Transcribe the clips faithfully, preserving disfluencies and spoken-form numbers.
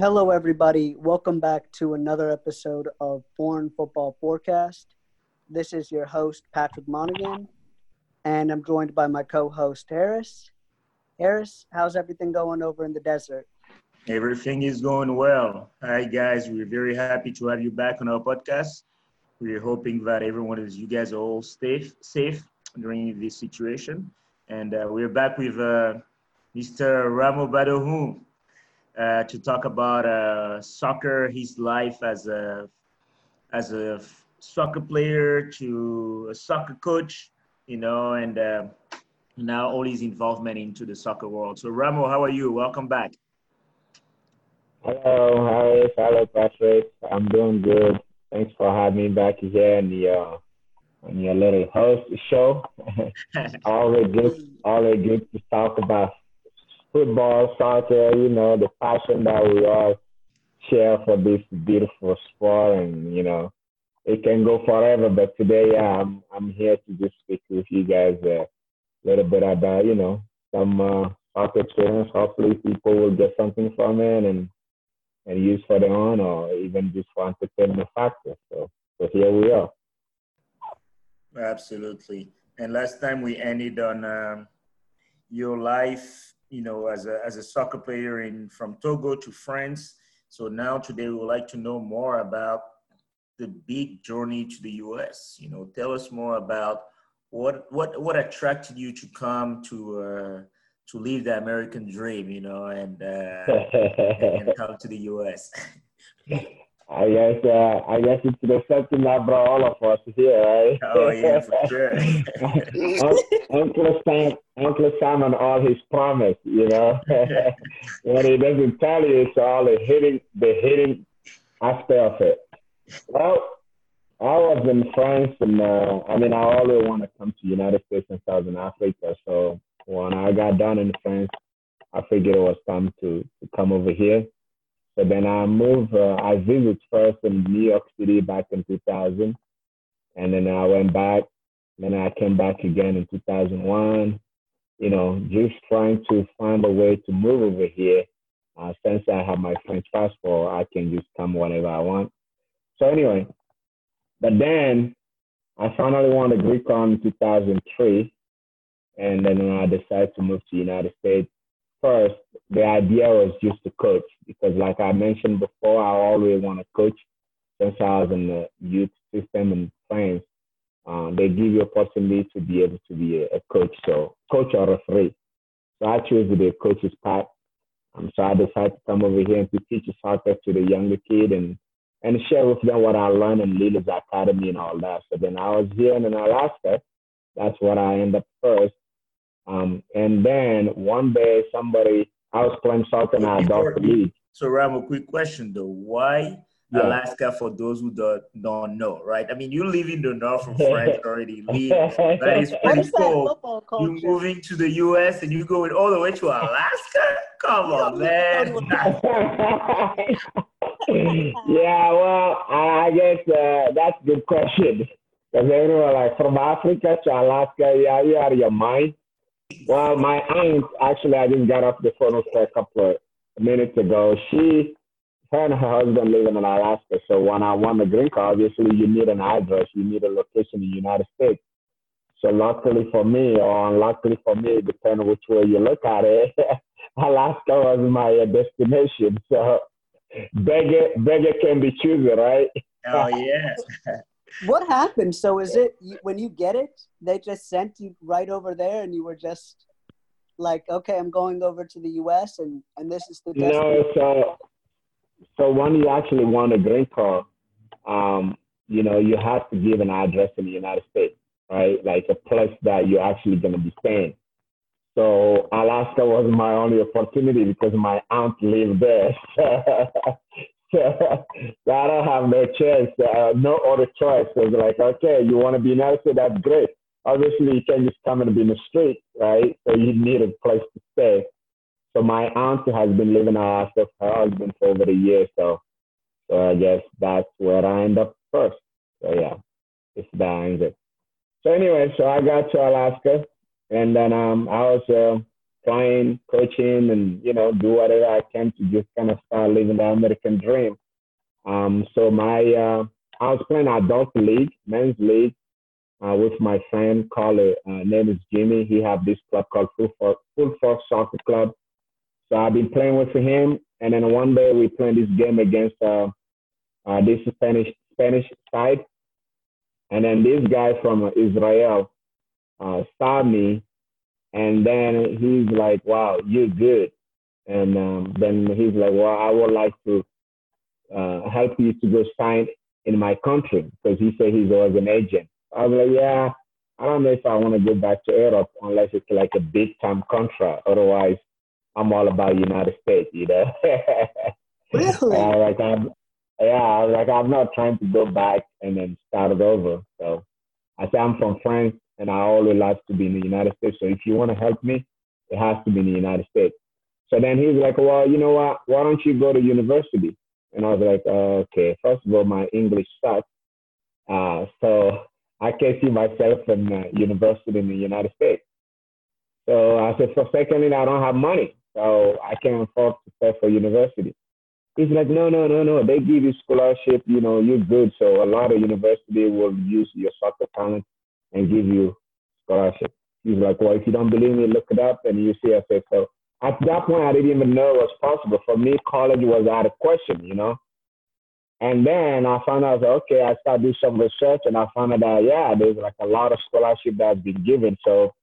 Hello, everybody. Welcome back to another episode of Foreign Football Forecast. This is your host, Patrick Monaghan, and I'm joined by my co-host, Harris. Harris, how's everything going over in the desert? Everything is going well. Hi, guys. We're very happy to have you back on our podcast. We're hoping that everyone is, you guys are all safe, safe during this situation. And uh, we're back with uh, Mister Ramo Badohu. Uh, to talk about uh, soccer, his life as a as a soccer player to a soccer coach, you know, and uh, now all his involvement into the soccer world. So, Ramo, how are you? Welcome back. Hello, Harris. Hello, Patrick. I'm doing good. Thanks for having me back here in the uh, on your little host show. always good, always good to talk about football, soccer, you know, the passion that we all share for this beautiful sport, and, you know, it can go forever. But today, yeah, I'm, I'm here to just speak with you guys a little bit about, you know, some uh, soccer experience. Hopefully people will get something from it and, and use for their own or even just for entertainment factor. So, so here we are. Absolutely. And last time we ended on um, your life, you know, as a as a soccer player in from Togo to France. So now today we would like to know more about the big journey to the U S. You know, tell us more about what what what attracted you to come to uh, to live the American dream, you know, and uh, and come to the U S. I guess uh, I guess it's the something that brought all of us here, right? Oh yeah, for sure. Uncle Sam, Uncle Sam, and all his promise, you know. When he doesn't tell you, it's all the hidden, the hidden aspect of it. Well, I was in France, and uh, I mean, I always want to come to United States and Southern Africa. So when I got down in France, I figured it was time to, to come over here. So then I moved, uh, I visited first in New York City back in two thousand. And then I went back, then I came back again in two thousand one. You know, just trying to find a way to move over here. Uh, since I have my French passport, I can just come whenever I want. So anyway, but then I finally won the Greekon in two thousand three. And then I decided to move to United States. First, the idea was just to coach because, like I mentioned before, I always want to coach. Since I was in the youth system in France, uh, they give you opportunity to be able to be a, a coach, so coach or referee. So I chose the coach's path. Um, so I decided to come over here and to teach soccer to the younger kid and, and share with them what I learned in Lille Academy and all that. So then I was here in Alaska. That's what I ended up first. Um, and then one day somebody, I was playing soccer and I adopted the league. So Ramo, quick question though. Why yeah. Alaska for those who don't, don't know, right? I mean, you live in the north of France already. Leave. That is pretty cool. You're moving to the U S and you're going all the way to Alaska? Come on, man. Yeah, well, I guess uh, that's a good question. Because everyone like, from Africa to Alaska, yeah, you out of your mind. Well, my aunt, actually, I just got off the phone with her a couple of minutes ago. She, her and her husband live in Alaska. So when I won the green card, obviously, you need an address. You need a location in the United States. So luckily for me, or unluckily for me, depending which way you look at it, Alaska was my destination. So beggar, beggar can be chooser, right? Oh, yeah. What happened? So is it when you get it, they just sent you right over there and you were just like, okay, I'm going over to the U S and, and this is the destination? No, so, so when you actually want a green card, um, you know, you have to give an address in the United States, right? Like a place that you're actually going to be staying. So Alaska was my only opportunity because my aunt lived there. So I don't have no choice, uh, no other choice. So it's like, okay, you want to be in L A, that's great. Obviously, you can't just come and be in the street, right? So you need a place to stay. So my aunt has been living in Alaska with her husband for over the years. So, so I guess that's where I end up first. So yeah, it's that angle. So anyway, so I got to Alaska, and then um, I was uh, playing, coaching, and, you know, do whatever I can to just kind of start living the American dream. Um, so my, uh, I was playing adult league, men's league, uh, with my friend, caller, uh, name is Jimmy. He have this club called Full Force, Full Force Soccer Club. So I've been playing with him. And then one day we played this game against uh, uh, this Spanish Spanish side. And then this guy from Israel uh, saw me. And then he's like, wow, you're good. And um, then he's like, well, I would like to uh, help you to go sign in my country. Because he said he was an agent. I was like, yeah, I don't know if I want to go back to Europe unless it's like a big-time contract. Otherwise, I'm all about United States, you know. Really? Uh, like I'm, yeah, like I'm not trying to go back and then start it over. So I say I'm from France, and I always love to be in the United States. So if you want to help me, it has to be in the United States. So then he was like, well, you know what? Why don't you go to university? And I was like, oh, okay. First of all, my English sucks. Uh, so I can't see myself in uh, university in the United States. So I said, so secondly, I don't have money. So I can't afford to pay for university. He's like, no, no, no, no. They give you scholarship. You know, you're good. So a lot of university will use your soccer talent and give you scholarship. He's like, well, if you don't believe me, look it up. And you see, I said, so at that point, I didn't even know it was possible. For me, college was out of question, you know. And then I found out, okay, I started doing some research. And I found out, yeah, there's like a lot of scholarship that's been given. So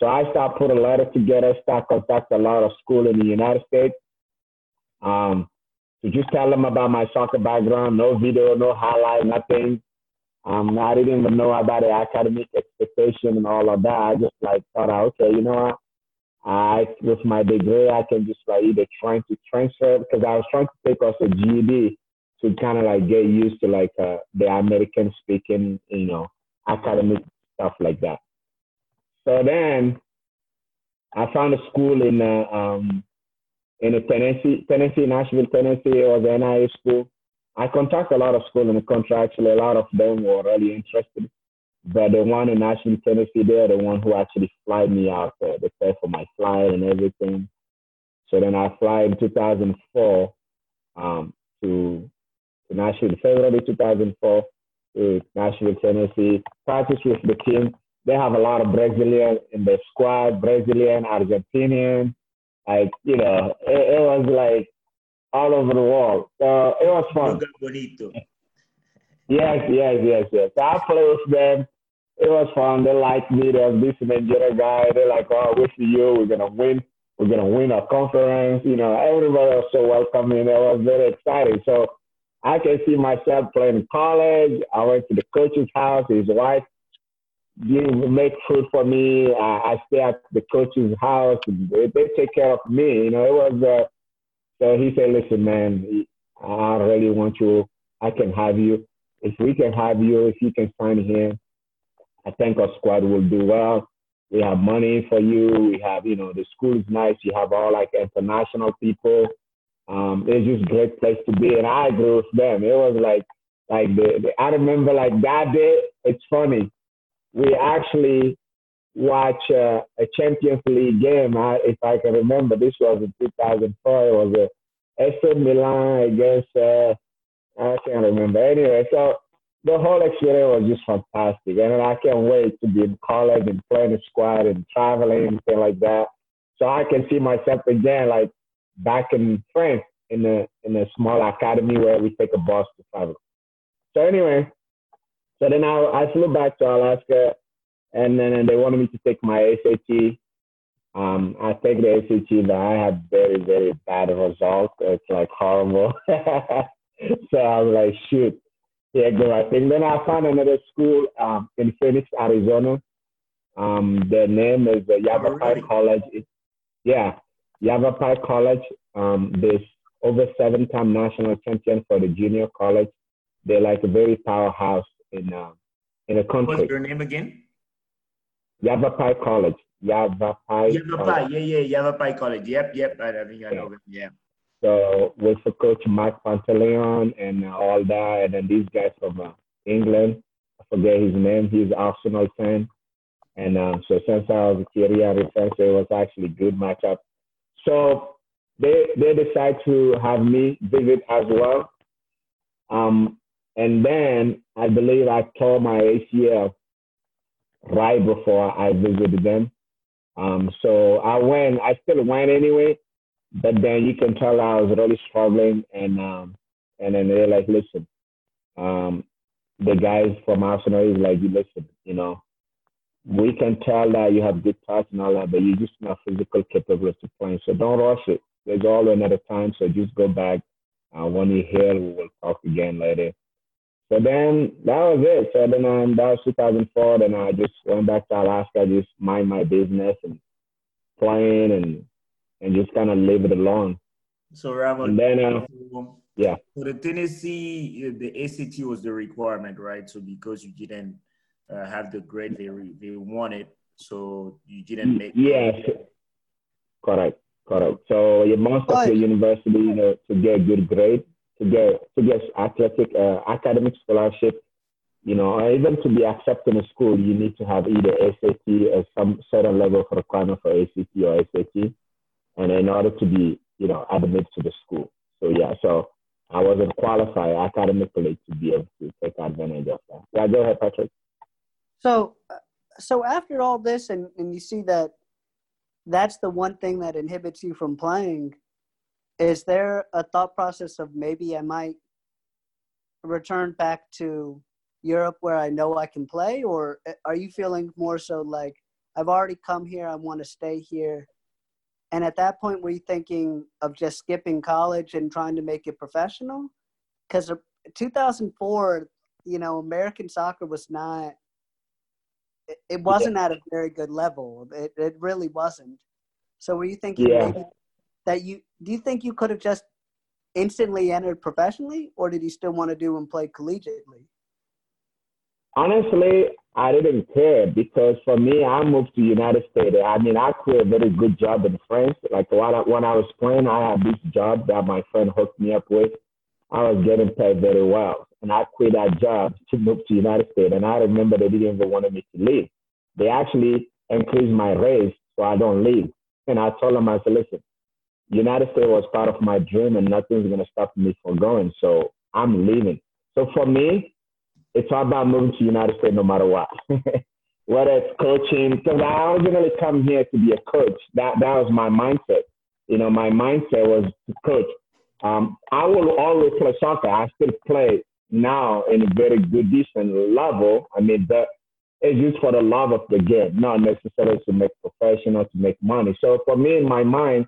So I started putting a letter together, started contacting a lot of schools in the United States um, to just tell them about my soccer background, no video, no highlight, nothing. Um, I didn't even know about the academic expectation and all of that. I just like thought, okay, you know what? I, with my degree, I can just like either trying to transfer, because I was trying to take us a G E D to kind of like get used to like uh, the American speaking, you know, academic stuff like that. So then I found a school in uh, um, in Tennessee, Tennessee, Nashville, Tennessee. It was an N I A school. I contacted a lot of schools in the country. Actually, a lot of them were really interested. But the one in Nashville, Tennessee, they're the one who actually flied me out there. They paid for my flight and everything. So then I fly in two thousand four um, to, to Nashville, February two thousand four, to Nashville, Tennessee, practice with the team. They have a lot of Brazilian in the squad, Brazilian, Argentinian, like, you know, it, it was like all over the world. So it was fun. Yes, yes, yes, yes. So I played with them. It was fun. They liked me. They was this Nigerian guy. They're like, oh, we're for you. We're going to win. We're going to win our conference. You know, everybody was so welcoming. It was very exciting. So I can see myself playing in college. I went to the coach's house, his wife. You make food for me. I, I stay at the coach's house. They, they take care of me. You know, it was. Uh, so he said, "Listen, man, I really want you. I can have you. If we can have you, if you can sign here, I think our squad will do well. We have money for you. We have, you know, the school is nice. You have all like international people. Um, it's just a great place to be." And I agree with them. It was like, like the, the I remember like that day. It's funny. We actually watch uh, a Champions League game, I, if I can remember. This was in two thousand four. It was A C Milan against, uh, I can't remember. Anyway, so the whole experience was just fantastic. And I can't wait to be in college and playing the squad and traveling and things like that. So I can see myself again, like back in France, in a, in a small academy where we take a bus to travel. So anyway. So then I, I flew back to Alaska, and then and they wanted me to take my S A T. Um, I take the S A T, but I have very, very bad results. It's like horrible. So I was like, shoot, here go. I think then I found another school um, in Phoenix, Arizona. Um, their name is uh, Yavapai oh, really? College. It, yeah, Yavapai College. Um, this over seven-time national champion for the junior college. They're like a very powerhouse. In uh, in a country. What's your name again? Yavapai College. Yavapai. Yavapai. College. Yeah, yeah. Yavapai College. Yep, yep. I think I know it. Yeah. So with the coach Mike Pantaleon and uh, all that, and then these guys from uh, England. I forget his name. He's an Arsenal fan. And um, so since I was a theory and defense, it was actually a good matchup. So they they decide to have me visit as well. Um, and then I believe I tore my A C L right before I visited them. Um, so I went, I still went anyway, but then you can tell I was really struggling. And um, and then they're like, listen, um, the guys from Arsenal is like, you listen, you know, we can tell that you have good parts and all that, but you're just not physically capable of playing. So don't rush it. There's all another time. So just go back. Uh, when you hear, we will talk again later. So then that was it. So then um, that was two thousand four. Then I just went back to Alaska, just mind my business and playing and and just kind of leave it alone. So Ramo, then uh, yeah. So the Tennessee, the A C T was the requirement, right? So because you didn't Uh, have the grade they re- they wanted, so you didn't make. Yes, correct, correct. So you must go to the university, you know, to get a good grade, to get to get athletic uh, academic scholarship, you know, or even to be accepted in school, you need to have either S A T or some certain level of requirement for A C T or S A T, and in order to be, you know, admitted to the school. So yeah, so I wasn't qualified academically to be able to take advantage of that. Yeah, go ahead, Patrick. So, so after all this, and, and you see that that's the one thing that inhibits you from playing, is there a thought process of maybe I might return back to Europe where I know I can play? Or are you feeling more so like, I've already come here, I want to stay here? And at that point, were you thinking of just skipping college and trying to make it professional? Because two thousand four, you know, American soccer was not – it wasn't yeah. at a very good level. It it really wasn't. So were you thinking yeah. maybe that you – do you think you could have just instantly entered professionally, or did you still want to do and play collegiately? Honestly, I didn't care because for me, I moved to the United States. I mean, I quit a very good job in France. Like when I, when I was playing, I had this job that my friend hooked me up with. I was getting paid very well. And I quit that job to move to the United States. And I remember they didn't even want me to leave. They actually increased my raise so I don't leave. And I told them, I said, listen, the United States was part of my dream and nothing's going to stop me from going. So I'm leaving. So for me, it's all about moving to the United States no matter what. Whether it's coaching, because I wasn't going to come here to be a coach. That, that was my mindset. You know, my mindset was to coach. Um, I will always play soccer. I still play now in a very good, decent level. I mean, that is just for the love of the game, not necessarily to make professional, to make money. So for me, in my mind,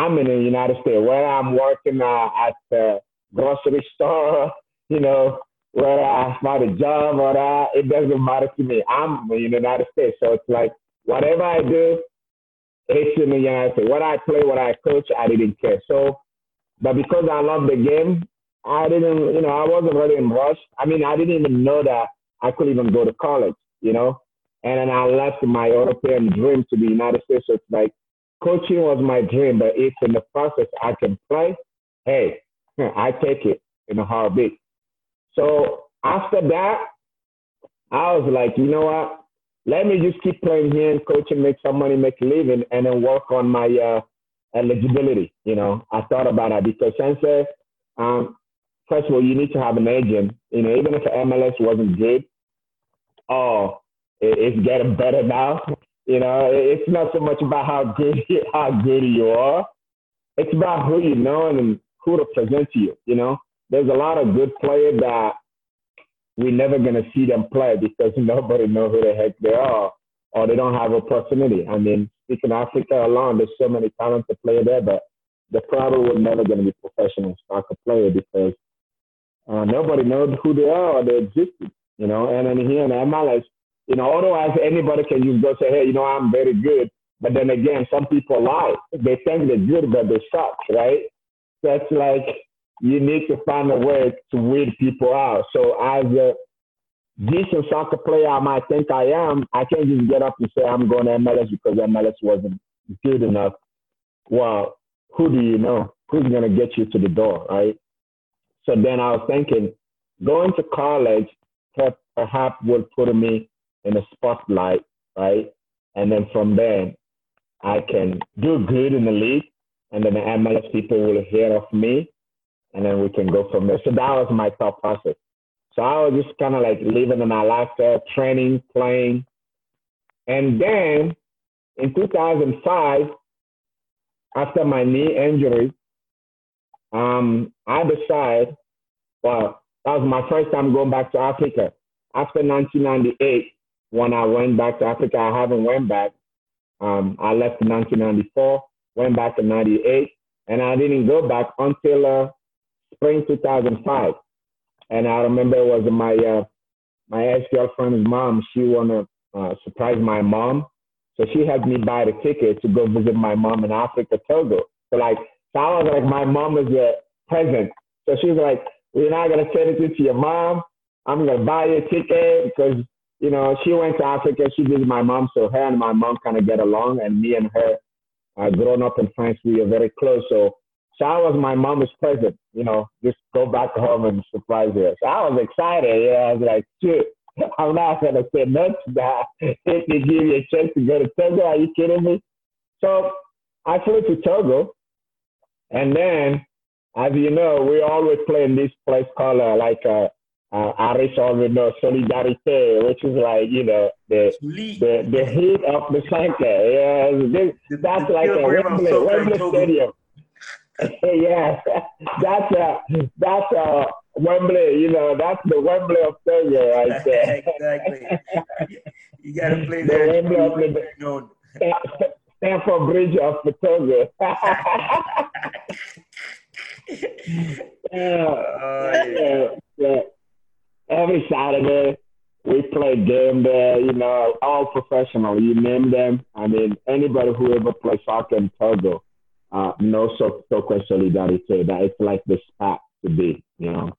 I'm in the United States, where I'm working uh, at the grocery store, you know, where I find a job or that, it doesn't matter to me. I'm in the United States. So it's like, whatever I do, it's in the United States. What I play, what I coach, I didn't care. So, but because I love the game, I didn't, you know, I wasn't really in rush. I mean, I didn't even know that I could even go to college, you know. And then I left my European dream to the United States. So it's like, coaching was my dream, but if in the process I can play, hey, I take it in a heartbeat. So after that, I was like, you know what? Let me just keep playing here and coaching, make some money, make a living, and then work on my uh, eligibility. You know, I thought about that because sensei, um, first of all, you need to have an agent. You know, even if the M L S wasn't good, oh, it, it's getting better now. You know, it, it's not so much about how good how good you are. It's about who you know and who represents you. You know, there's a lot of good players that we're never gonna see them play because nobody knows who the heck they are, or they don't have opportunity. I mean, speaking of Africa alone, there's so many talented players there, but they probably were never going to be professional soccer players because uh, nobody knows who they are or they existed, you know. And then here in the M L S, you know, otherwise anybody can just go say, hey, you know, I'm very good. But then again, some people lie. They think they're good, but they suck, right? That's like you need to find a way to weed people out. So as a decent soccer player I might think I am, I can't just get up and say I'm going to M L S because M L S wasn't good enough. Well, who do you know? Who's going to get you to the door, right? So then I was thinking, going to college perhaps would put me in a spotlight right? And then from there, I can do good in the league, and then the M L S people will hear of me, and then we can go from there. So that was my thought process. So I was just kind of like living in my lifestyle, training, playing. And then in two thousand five, after my knee injury, um, I decided, well, that was my first time going back to Africa. After nineteen ninety-eight, when I went back to Africa, I haven't went back. Um, I left in nineteen ninety-four, went back in ninety-eight, and I didn't go back until uh, spring two thousand five. And I remember it was my uh, my ex-girlfriend's mom. She wanted to uh, surprise my mom. So she helped me buy the ticket to go visit my mom in Africa, Togo. So like, so I was like, my mom is a present. So she was like, we're not going to send it to your mom. I'm going to buy you a ticket because, you know, she went to Africa. She visited my mom. So her and my mom kind of get along. And me and her, uh, growing up in France, we were very close. So, so I was my mom's present, you know, just go back home and surprise her. So I was excited. You know, I was like, shoot, I'm not going to say no to that. If they give you a chance to go to Togo, are you kidding me? So I flew to Togo. And then, as you know, we always play in this place called uh, like uh, uh, Harris already knows, Solidarité, which is like, you know, the the, the heat of the center. Yeah, that's like a Wembley, Wembley Stadium. Yeah, that's uh, that's uh, Wembley, you know, that's the Wembley of Togo right there. Exactly. You got to play there. The Wembley of the, known. Stanford Bridge of Togo. Yeah. Uh, yeah. Yeah. Every Saturday we play game there, you know, all professional, you name them. I mean, anybody who ever plays soccer in Togo, uh, knows Soccer Solidarity. That it's like the spot to be, you know.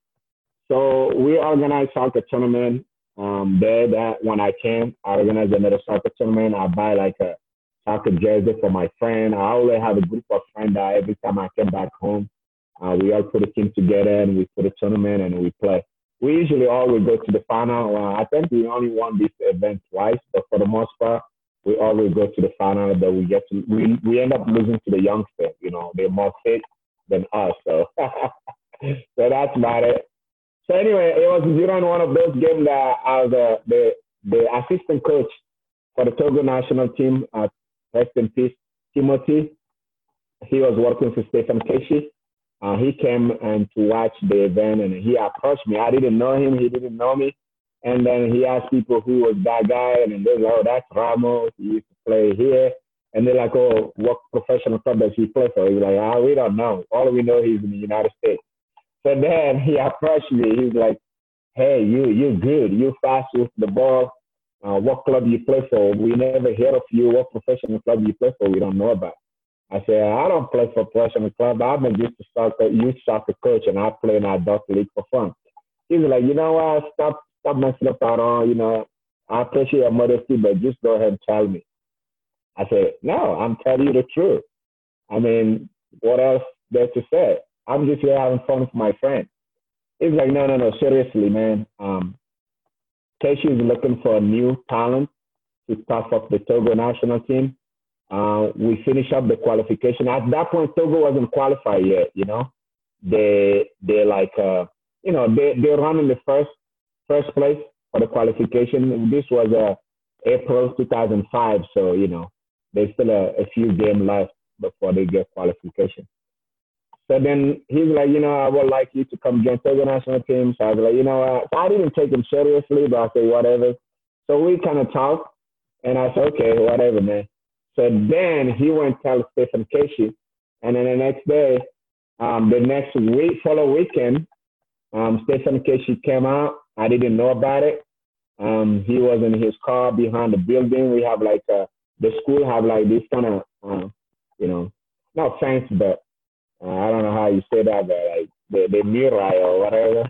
So we organized soccer tournament um, there. That when I came, I organized another soccer tournament. I buy like a soccer jersey for my friend. I always have a group of friends that every time I came back home, Uh, we all put a team together and we put a tournament and we play. We usually always go to the final. Uh, I think we only won this event twice, but for the most part, we always go to the final. But we get to, we we end up losing to the youngsters. You know, they're more fit than us. So, so that's about it. So anyway, it was during one of those games that I was uh, the the assistant coach for the Togo national team. Uh, rest in peace, Timothy. He was working for Stephen Keshi. Uh, he came and to watch the event, and he approached me. I didn't know him. He didn't know me. And then he asked people who was that guy, and they were like, oh, that's Ramo. He used to play here. And they're like, oh, what professional club does he play for? He's like, oh, we don't know. All we know he's in the United States. So then he approached me. He's like, hey, you, you're good. You're fast with the ball. Uh, what club you play for? We never heard of you. What professional club you play for? We don't know about. I said, I don't play for professional club. I'm just a soccer, youth soccer coach, and I play in our adult league for fun. He was like, you know what? Stop, stop messing up at all. You know, I appreciate your modesty, but just go ahead and tell me. I said, no, I'm telling you the truth. I mean, what else there to say? I'm just here having fun with my friend. He's like, no, no, no, seriously, man. Um, Keshi is looking for a new talent to top up the Togo national team. Uh, we finished up the qualification. At that point, Togo wasn't qualified yet, you know. They, they like, uh, you know, they, they run in the first, first place for the qualification. This was uh, April two thousand five, so, you know, there's still a, a few games left before they get qualification. So then he's like, you know, I would like you to come join Togo national team. So I was like, you know, uh, I didn't take him seriously, but I said, whatever. So we kind of talked, and I said, okay, whatever, man. So then he went and tell Stephen Keshi, and then the next day, um, the next week, follow weekend, um, Stephen Keshi came out. I didn't know about it. Um, he was in his car behind the building. We have like uh, the school have like this kind of, uh, you know, not fence, but uh, I don't know how you say that, but like the, the mural or whatever.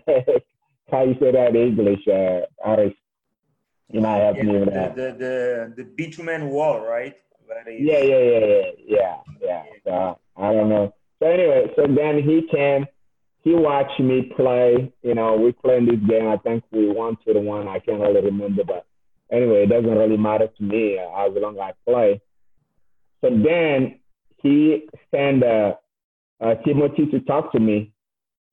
How you say that in English, uh, Aris? You might help yeah, me with the, that. The the the bitumen wall, right? Yeah, yeah, yeah, yeah, yeah, yeah. So I don't know. So anyway, so then he came, he watched me play. You know, we played this game. I think we won two to one. I can't really remember, but anyway, it doesn't really matter to me as long as I play. So then he sent uh, uh, Timothy to talk to me.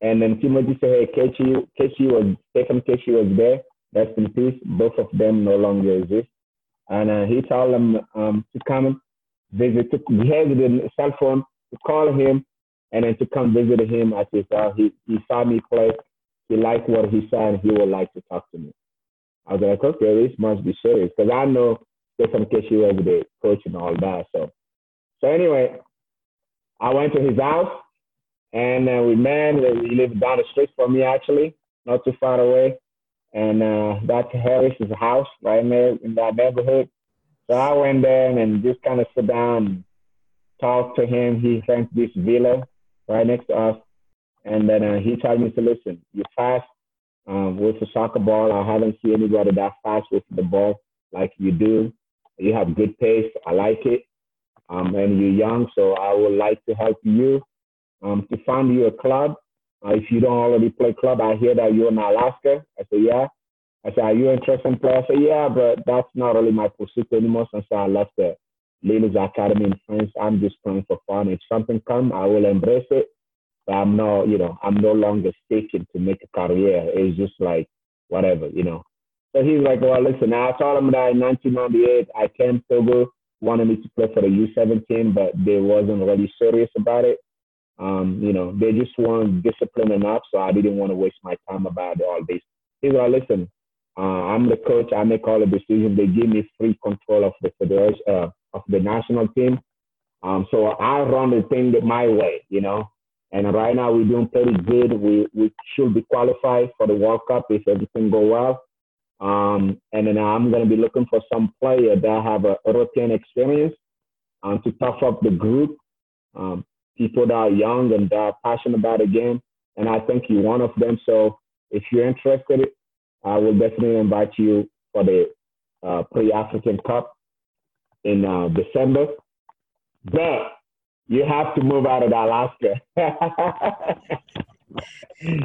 And then Timothy said, hey, Keshi, Keshi was, Stephen Keshi was there. Rest in peace. Both of them no longer exist. And uh, he told him um, to come visit. To, he had the cell phone to call him and then to come visit him at his house. He, he saw me play. He liked what he saw and he would like to talk to me. I was like, okay, this must be serious. Because I know Stephen Keshi was the coach and all that. So, so anyway, I went to his house and uh, we met. He lived down the street from me, actually, not too far away. And uh, that's Harris's house right there in that neighborhood. So I went there and just kind of sit down and talk to him. He sent this villa right next to us. And then uh, he told me to listen, you fast um, with the soccer ball. I haven't seen anybody that fast with the ball like you do. You have good pace. I like it. Um, and you're young, so I would like to help you um, to find you a club. Uh, if you don't already play club, I hear that you're in Alaska. I said, yeah. I said, are you interested in play? I said, yeah, but that's not really my pursuit anymore since I left the Lille Academy in France. I'm just playing for fun. If something comes, I will embrace it. But I'm no, you know, I'm no longer seeking to make a career. It's just like whatever, you know. So he's like, well, listen, I told him that in nineteen ninety-eight, I came to Togo, wanted me to play for the U seventeen, but they wasn't really serious about it. Um, you know, they just weren't disciplined enough, so I didn't want to waste my time about all this. He's like, listen, uh, I'm the coach. I make all the decisions. They give me free control of the federation, uh, of the national team. Um, so I run the thing my way, you know. And right now we're doing pretty good. We we should be qualified for the World Cup if everything goes well. Um, and then I'm going to be looking for some player that have a European experience um, to tough up the group. Um, people that are young and that are passionate about the game. And I think you're one of them. So if you're interested, I will definitely invite you for the uh, Pre-African Cup in uh, December. But you have to move out of Alaska.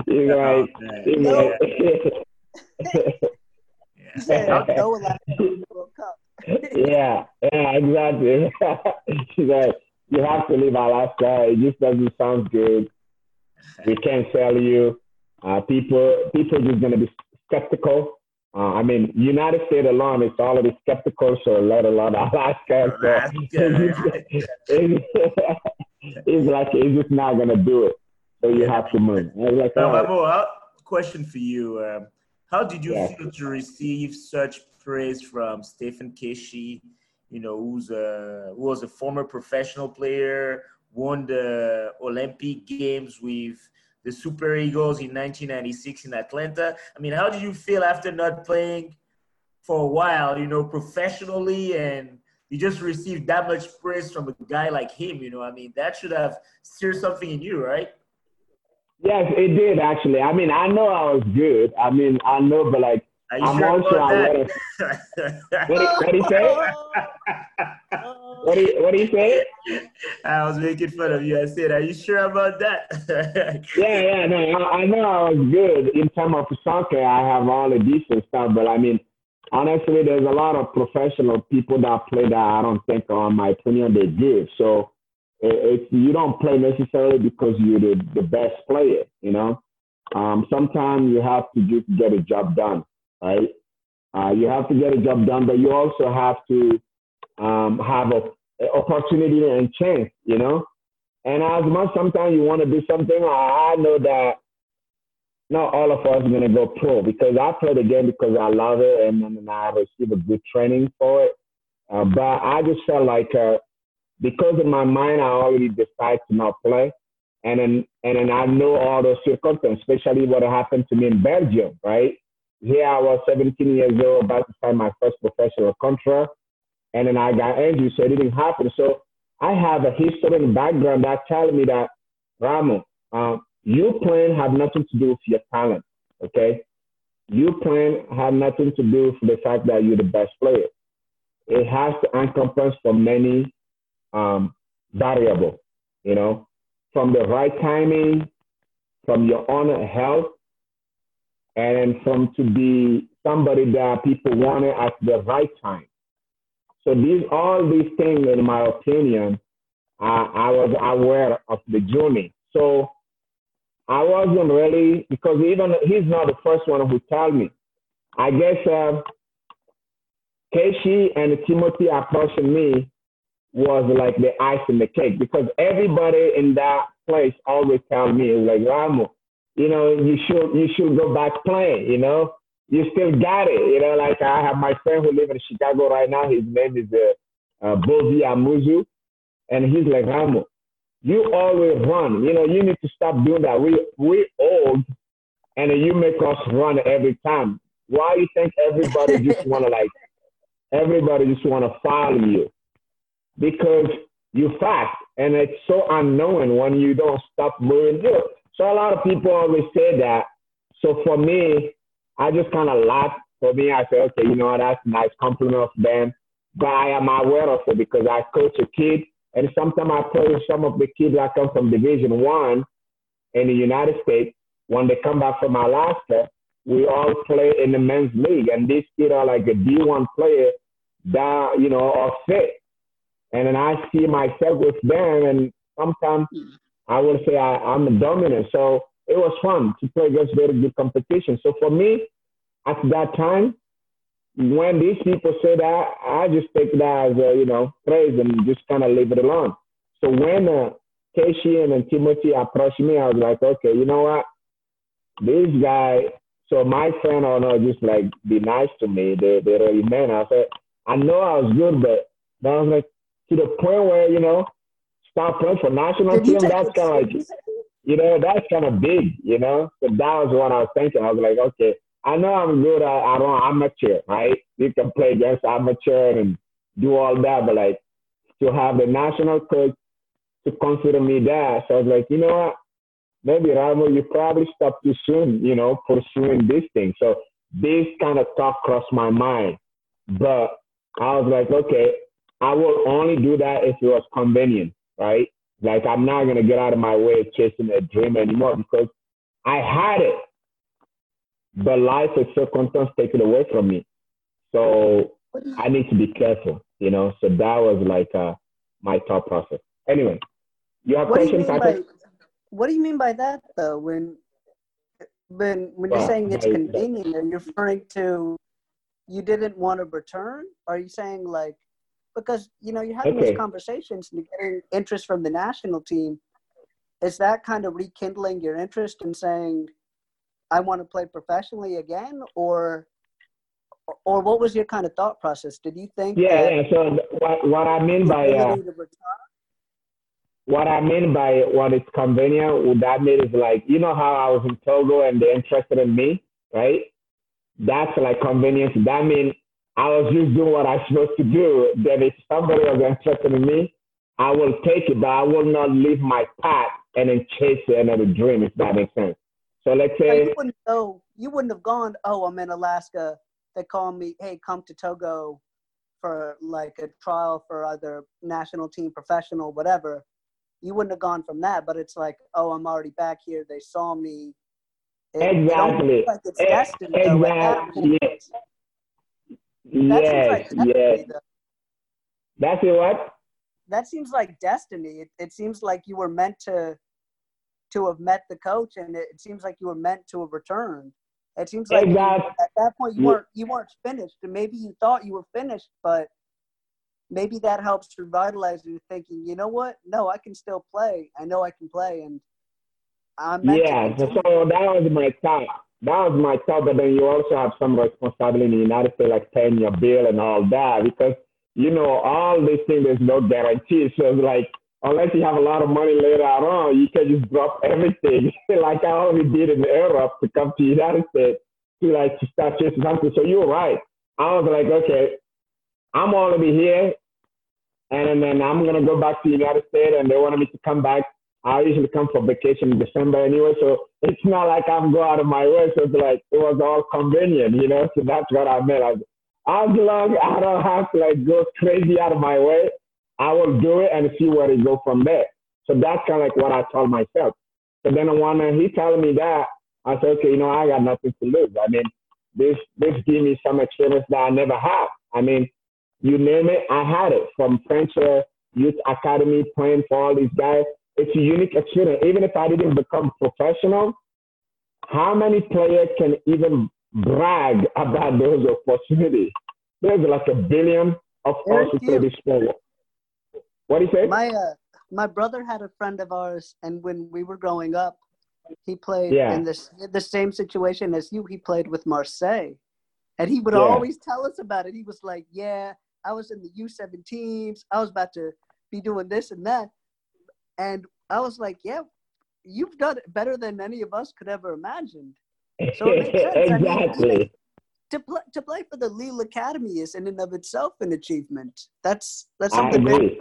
you know, okay. you know. Yeah. yeah, yeah, exactly. She's like, you have to leave Alaska. It just doesn't sound good. We can't sell you. Uh, people, people are just going to be skeptical. Uh, I mean, United States alone, it's already skeptical, so let alone Alaska. Alaska. It's, it's, it's like, it's just not going to do it. So you have to move. Like, now, right. Ramo, how, question for you. Um, how did you yeah. feel to receive such praise from Stephen Keshi? You know, who's a, who was a former professional player, won the Olympic Games with the Super Eagles in nineteen ninety-six in Atlanta. I mean, how did you feel after not playing for a while, you know, professionally, and you just received that much praise from a guy like him, you know? I mean, that should have stirred something in you, right? Yes, it did, actually. I mean, I know I was good. I mean, I know, but, like, I'm sure also aware. What did he say? What did what he say? I was making fun of you. I said, "Are you sure about that?" yeah, yeah, no, I, I know I was good in terms of soccer. I have all the decent stuff, but I mean, honestly, there's a lot of professional people that play that I don't think, on my opinion, they give. So it, it's you don't play necessarily because you're the, the best player, you know. Um, sometimes you have to just get a job done. Right? Uh, you have to get a job done, but you also have to um, have a, a opportunity and chance, you know? And as much sometimes you want to do something, I, I know that not all of us are going to go pro because I play the game because I love it and, and I receive a good training for it. Uh, but I just felt like uh, because in my mind, I already decided to not play. And then, and then I know all those circumstances, especially what happened to me in Belgium, right? Here I was seventeen years old, about to sign my first professional contract, and then I got injured, so it didn't happen. So I have a history and background that tells me that, Ramo, um, you playing have nothing to do with your talent, okay? You playing have nothing to do with the fact that you're the best player. It has to encompass from many um, variables, you know, from the right timing, from your own health, and from to be somebody that people wanted at the right time. So these, all these things, in my opinion, uh, I was aware of the journey. So I wasn't really, because even he's not the first one who told me. I guess uh, Keshi and Timothy approaching me was like the ice in the cake, because everybody in that place always tell me, like, Ramo, you know, you should you should go back playing, you know. You still got it, you know. Like, I have my friend who lives in Chicago right now. His name is uh, uh, Bozi Amuzu, and he's like, Ramo, you always run. You know, you need to stop doing that. We we old, and you make us run every time. Why you think everybody just want to like, everybody just want to follow you? Because you fast, and it's so unknown when you don't stop moving. So a lot of people always say that. So for me, I just kind of laugh. For me, I say, okay, you know what, that's a nice compliment of them. But I am aware of it because I coach a kid, and sometimes I coach some of the kids that come from Division One in the United States. When they come back from Alaska, we all play in the men's league, and these kids are like a D one player that, you know, are fit. And then I see myself with them, and sometimes I will say I, I'm the dominant. So it was fun to play against very good competition. So for me, at that time, when these people say that, I just take that as a, you know, praise and just kind of leave it alone. So when uh, Keshi and Timothy approached me, I was like, okay, you know what? This guy, so my friend, oh no, just like be nice to me. They, they really meant it. I said, I know I was good, but that was like, to the point where, you know, start playing for national team, that's kind of, you know, that's kind of big, you know. So that was what I was thinking. I was like, okay, I know I'm good at, I don't, amateur, right? You can play against amateur and do all that, but like to have the national coach to consider me that. So I was like, you know what? Maybe, Ramo, you probably stopped too soon, you know, pursuing this thing. So this kind of thought crossed my mind. But I was like, okay, I will only do that if it was convenient, right? Like, I'm not going to get out of my way chasing a dream anymore because I had it. But life is circumstance taken away from me. So I need to be careful, you know? So that was like uh, my thought process. Anyway, you have questions, Patrick? What do you mean by that, though? When when, when you're uh, saying it's convenient, are you referring to you didn't want to return? Are you saying, like, because, you know, you're having okay. these conversations and you're getting interest from the national team. Is that kind of rekindling your interest in saying, I want to play professionally again? Or or what was your kind of thought process? Did you think Yeah, that yeah. so what, what I mean by uh, what I mean by what is convenient, what that means is like, you know how I was in Togo and they're interested in me, right? That's like convenience. That means I was just doing what I was supposed to do. Then if somebody was interested in me, I will take it, but I will not leave my path and then chase another dream, if that makes sense. So let's say... You wouldn't, know, you wouldn't have gone, oh, I'm in Alaska. They call me, hey, come to Togo for like a trial for either national team, professional, whatever. You wouldn't have gone from that, but it's like, oh, I'm already back here. They saw me. It, exactly. It like it's it, destined, exactly. That yes, like destiny, yes. Though. That's it, what? That seems like destiny. It, it seems like you were meant to to have met the coach, and it, it seems like you were meant to have returned. It seems like exactly. you, at that point you weren't you weren't finished, and maybe you thought you were finished, but maybe that helps revitalize you thinking, you know what? No, I can still play. I know I can play, and I'm meant yeah. To so that was my thought. That was my thought, but then you also have some responsibility in the United States, like paying your bill and all that, because, you know, all these things, there's no guarantee. So it's like, unless you have a lot of money later on, you can just drop everything, like I already did in Europe, to come to the United States to, like, to start chasing something. So you're right. I was like, okay, I'm already here, and then I'm going to go back to the United States, and they wanted me to come back. I usually come for vacation in December anyway, so it's not like I'm going out of my way. So it's like, it was all convenient, you know? So that's what I meant. I was, as long as I don't have to like go crazy out of my way, I will do it and see where it goes from there. So that's kind of like what I told myself. So then when he told me that, I said, okay, you know, I got nothing to lose. I mean, this this gave me some experience that I never had. I mean, you name it, I had it, from French Youth Academy, playing for all these guys. It's a unique experience. Even if I didn't become professional, how many players can even brag about those opportunities? There's like a billion of us who play this sport. What do you say? My uh, my brother had a friend of ours, and when we were growing up, he played yeah. in this in the same situation as you. He played with Marseille, and he would yeah. always tell us about it. He was like, "Yeah, I was in the U seventeens. I was about to be doing this and that," and I was like, "Yeah, you've done it better than any of us could ever imagine." So it makes sense. Exactly. I mean, to play to play for the Lille Academy is in and of itself an achievement. That's that's something great.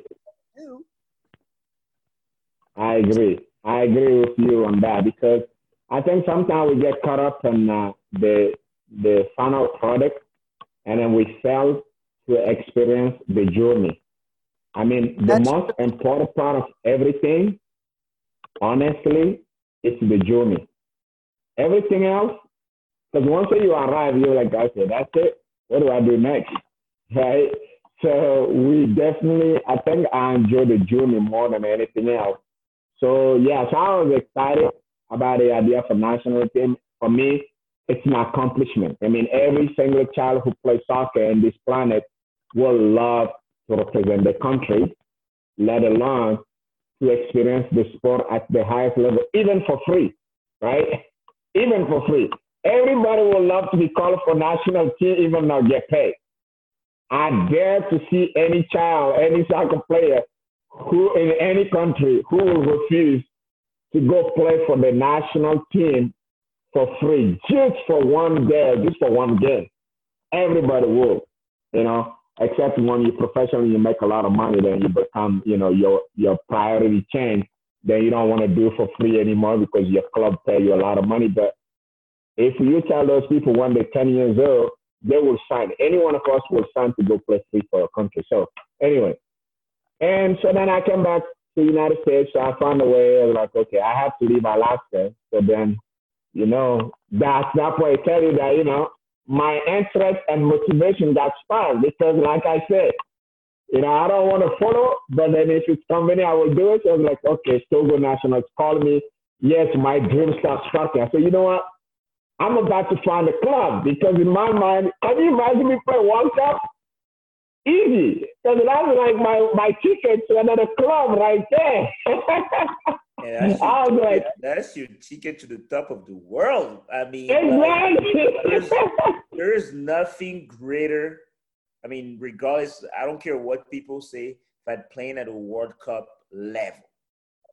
I agree. I agree with you on that, because I think sometimes we get caught up in uh, the the final product, and then we fail to experience the journey. I mean, the That's most true. important part of everything, honestly, is the journey. Everything else, because once you arrive, you're like, okay, that's it. What do I do next? Right? So we definitely, I think I enjoy the journey more than anything else. So, yeah, so I was excited about the idea for national team. For me, it's an accomplishment. I mean, every single child who plays soccer on this planet will love to represent the country, let alone to experience the sport at the highest level, even for free, right? Even for free. Everybody will love to be called for national team, even not get paid. I dare to see any child, any soccer player who in any country who will refuse to go play for the national team for free, just for one day, just for one game. Everybody will, you know, except when you professionally, you make a lot of money, then you become, you know, your, your priority change. Then you don't want to do it for free anymore because your club pay you a lot of money. But if you tell those people when they're ten years old, they will sign. Any one of us will sign to go play free for our country. So anyway, and so then I came back to the United States. So I found a way. I was like, okay, I have to leave Alaska. So then, you know, that's that way I tell you that, you know, my interest and motivation got sparked because, like I said, you know, I don't want to follow, but then if it's convenient, I will do it. So I was like, okay, Togo Nationals called me. Yes, my dream starts sparking. I said, you know what? I'm about to find a club, because in my mind, can you imagine me play World Cup? Easy. Because that was like my, my ticket to another club right there. Yeah, that's, I was your, like, yeah, that's your ticket to the top of the world. I mean, exactly. Like, there's, there is nothing greater. I mean, regardless, I don't care what people say, but playing at a World Cup level.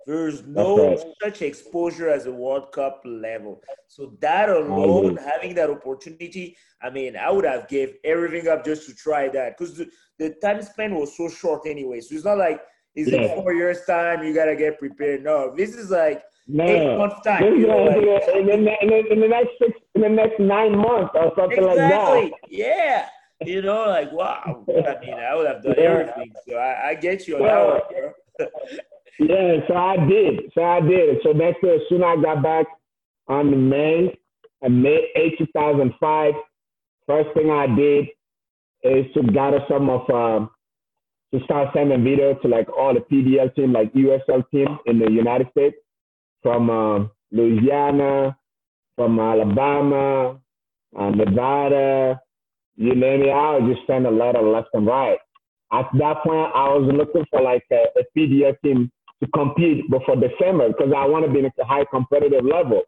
There's no right. such exposure as a World Cup level. So that alone, mm-hmm. having that opportunity, I mean, I would have gave everything up just to try that, because the, the time span was so short anyway. So it's not like it's yeah. like four years time, you got to get prepared. No, this is like no. eight months time. You know, like, in, the, in, the, in, the next six, in the next nine months or something exactly. like that. Exactly, yeah. You know, like, wow. I mean, I would have done yeah. everything. So I, I get you on well, that one, bro. Yeah, so I did. So I did. So next year, as soon as I got back on May, May eighth, two thousand five, first thing I did is to gather some of, um, to start sending videos to like all the P D L team, like U S L team in the United States, from um, Louisiana, from Alabama, uh, Nevada, you name it. I would just send a letter left and right. At that point, I was looking for like a, a P D L team to compete before December, because I want to be at a high competitive level,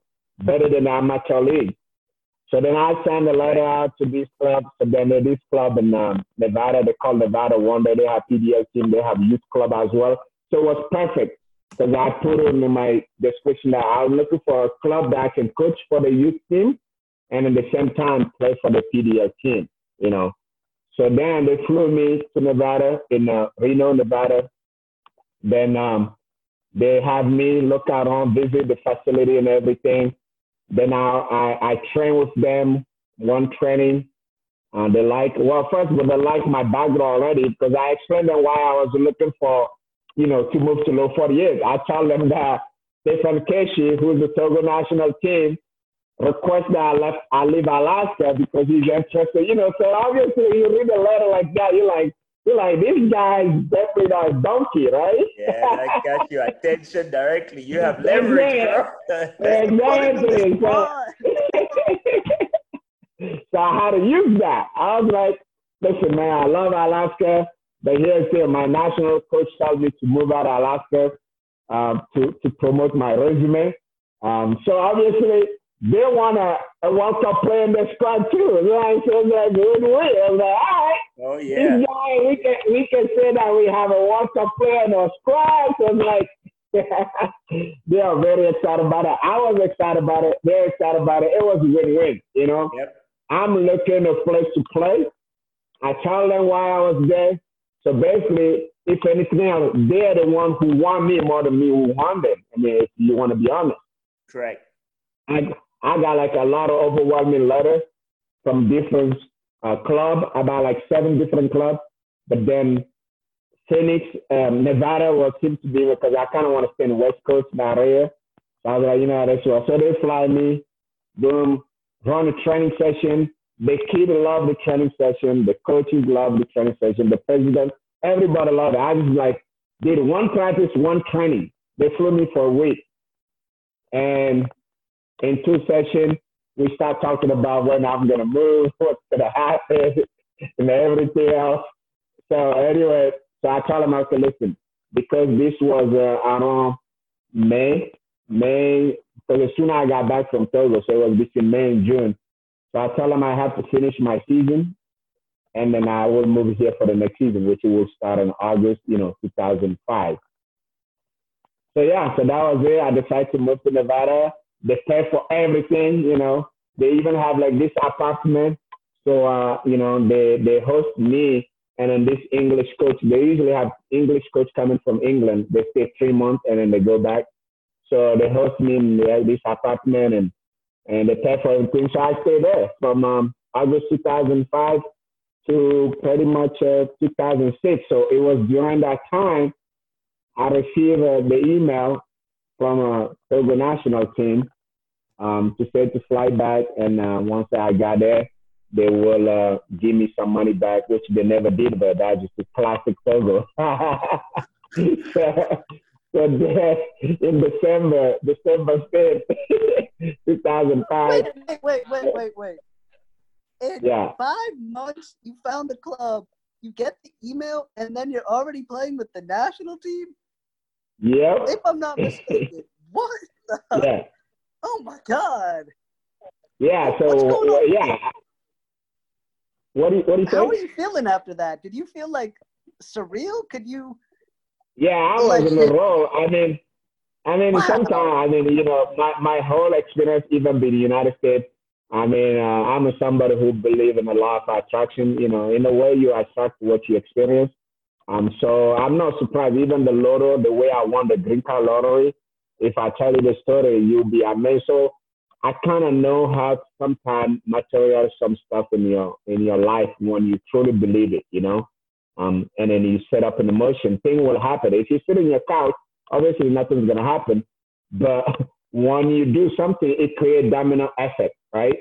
better than the amateur league. So then I sent a letter out to this club. So then this club in um, Nevada, they call Nevada Wonder. They have P D L team. They have youth club as well. So it was perfect, because I put in my description that I was looking for a club that I can coach for the youth team and at the same time play for the P D L team, you know. So then they flew me to Nevada, in uh, Reno, Nevada. Then um, they had me look around, visit the facility and everything. Then I, I, I train with them, one training. Uh, they like, well, first of all, they like my background already, because I explained them why I was looking for, you know, to move to low forty-eight. I told them that Stephen Keshi, who's the Togo national team, request that I left, I leave Alaska because he's interested, you know. So obviously, you read a letter like that, you're like, you're like, this guy's definitely not a donkey, right? Yeah, that got your attention directly. You have leverage, exactly. Exactly. So, so I had to use that. I was like, listen, man, I love Alaska, but here's here, my national coach tells me to move out of Alaska um, to to promote my resume. Um, so obviously. They want a, a World Cup player in their squad too. Right? So they're good way. I was like, all right. Oh, yeah. This guy, we can, we can say that we have a World Cup player in our squad. So I'm like, they are very excited about it. I was excited about it. They're excited about it. It was a win-win, you know. Yep. I'm looking for a place to play. I tell them why I was there. So basically, if anything else, they're the ones who want me more than me who want them. I mean, if you want to be honest. Correct. I, I got like a lot of overwhelming letters from different uh, clubs, about like seven different clubs. But then Phoenix, um, Nevada was seemed to be because I kind of want to stay in the West Coast, my area. So I was like, you know, that's well. So they fly me, boom, run a training session. The kids love the training session. The coaches love the training session. The president, everybody loved it. I just like did one practice, one training. They flew me for a week. And in two sessions, we start talking about when I'm going to move, what's going to happen, and everything else. So anyway, so I told him, I said, listen, because this was uh, around May, May, because as soon as I got back from Togo, so it was between May and June. So I told him I have to finish my season, and then I will move here for the next season, which will start in August, you know, two thousand five. So yeah, so that was it. I decided to move to Nevada. They pay for everything, you know. They even have like this apartment. So, uh, you know, they, they host me and then this English coach. They usually have English coach coming from England. They stay three months and then they go back. So they host me in the, this apartment and, and they pay for everything. So I stay there from um, August two thousand five to pretty much uh, two thousand six. So it was during that time I received uh, the email from a Togo national team um, to say to fly back. And uh, once I got there, they will uh, give me some money back, which they never did, but that's just a classic Togo. so so there, in December, December fifth, two thousand five. Wait, wait, wait, wait, wait. In yeah. five months, you found a club, you get the email, and then you're already playing with the national team? Yep. If I'm not mistaken, what the? Yeah. Oh my God. Yeah. So what's going on? Yeah. What do you, What do you think? How were you feeling after that? Did you feel like surreal? Could you? Yeah, I was like, in the role. I mean, I mean, wow. sometimes I mean, you know, my, my whole experience, even being in the United States. I mean, uh, I'm somebody who believes in the law of attraction. You know, in a way, you attract what you experience. Um, so I'm not surprised. Even the lotto, the way I won the green card lottery, if I tell you the story, you'll be amazed. So I kind of know how sometimes material some stuff in your in your life when you truly believe it, you know. Um, and then you set up an emotion, thing will happen. If you sit in your couch, obviously nothing's gonna happen. But when you do something, it creates domino effect, right?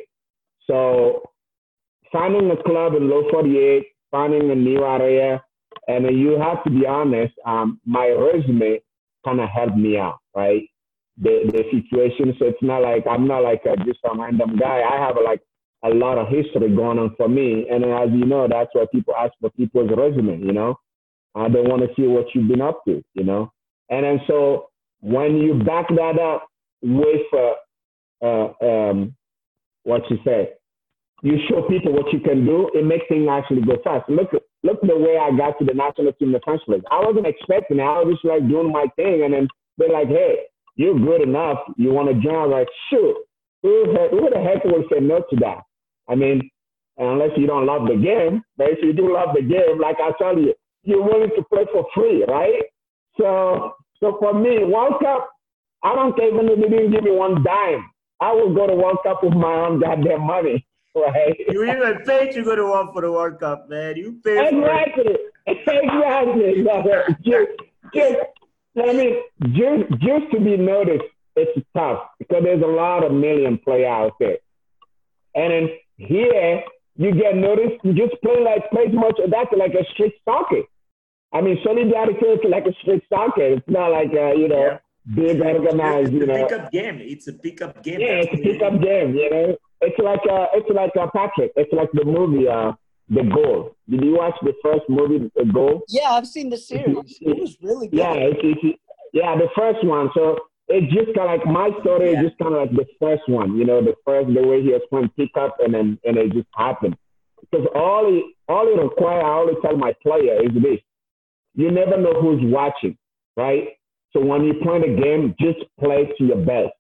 So finding a club in Low forty-eight, finding a new area. And you have to be honest, um, my resume kind of helped me out, right? The the situation, so it's not like, I'm not like a, just some random guy. I have a, like a lot of history going on for me. And as you know, that's why people ask for people's resume, you know? Uh, they want to see what you've been up to, you know? And then so when you back that up with, uh, uh, um, what you say, you show people what you can do, it makes things actually go fast. Look at Look the way I got to the national team in the first place. I wasn't expecting it. I was just like doing my thing. And then they're like, hey, you're good enough. You want to join? I was like, shoot, who, who the heck would say no to that? I mean, unless you don't love the game. But if you do love the game, like I tell you, you're willing to play for free, right? So so for me, World Cup, I don't care even if they didn't give me one dime. I will go to World Cup with my own goddamn money. Right. You even paid to go to one for the World Cup, man. You paid exactly. for it. Exactly. Exactly. Just, just, I mean, just, just to be noticed, it's tough because there's a lot of million players out there. And in here, you get noticed, you just play like, play much of that like a street soccer. I mean, solidarity is like a street soccer. It's not like, a, you know, yeah. big organized, you know. It's a pickup game. It's a pickup game. Yeah, it's a pickup game, you know. It's like, uh, it's like uh, Patrick. It's like the movie, uh, The Goal. Did you watch the first movie, The Goal? Yeah, I've seen the series. It was really good. Yeah, it's, it's, yeah, the first one. So it's just kind of like my story yeah. is just kind of like the first one, you know, the first, the way he was playing pickup and then and it just happened. Because all it, all it requires, I always tell my player is this. You never know who's watching, right? So when you play the game, just play to your best.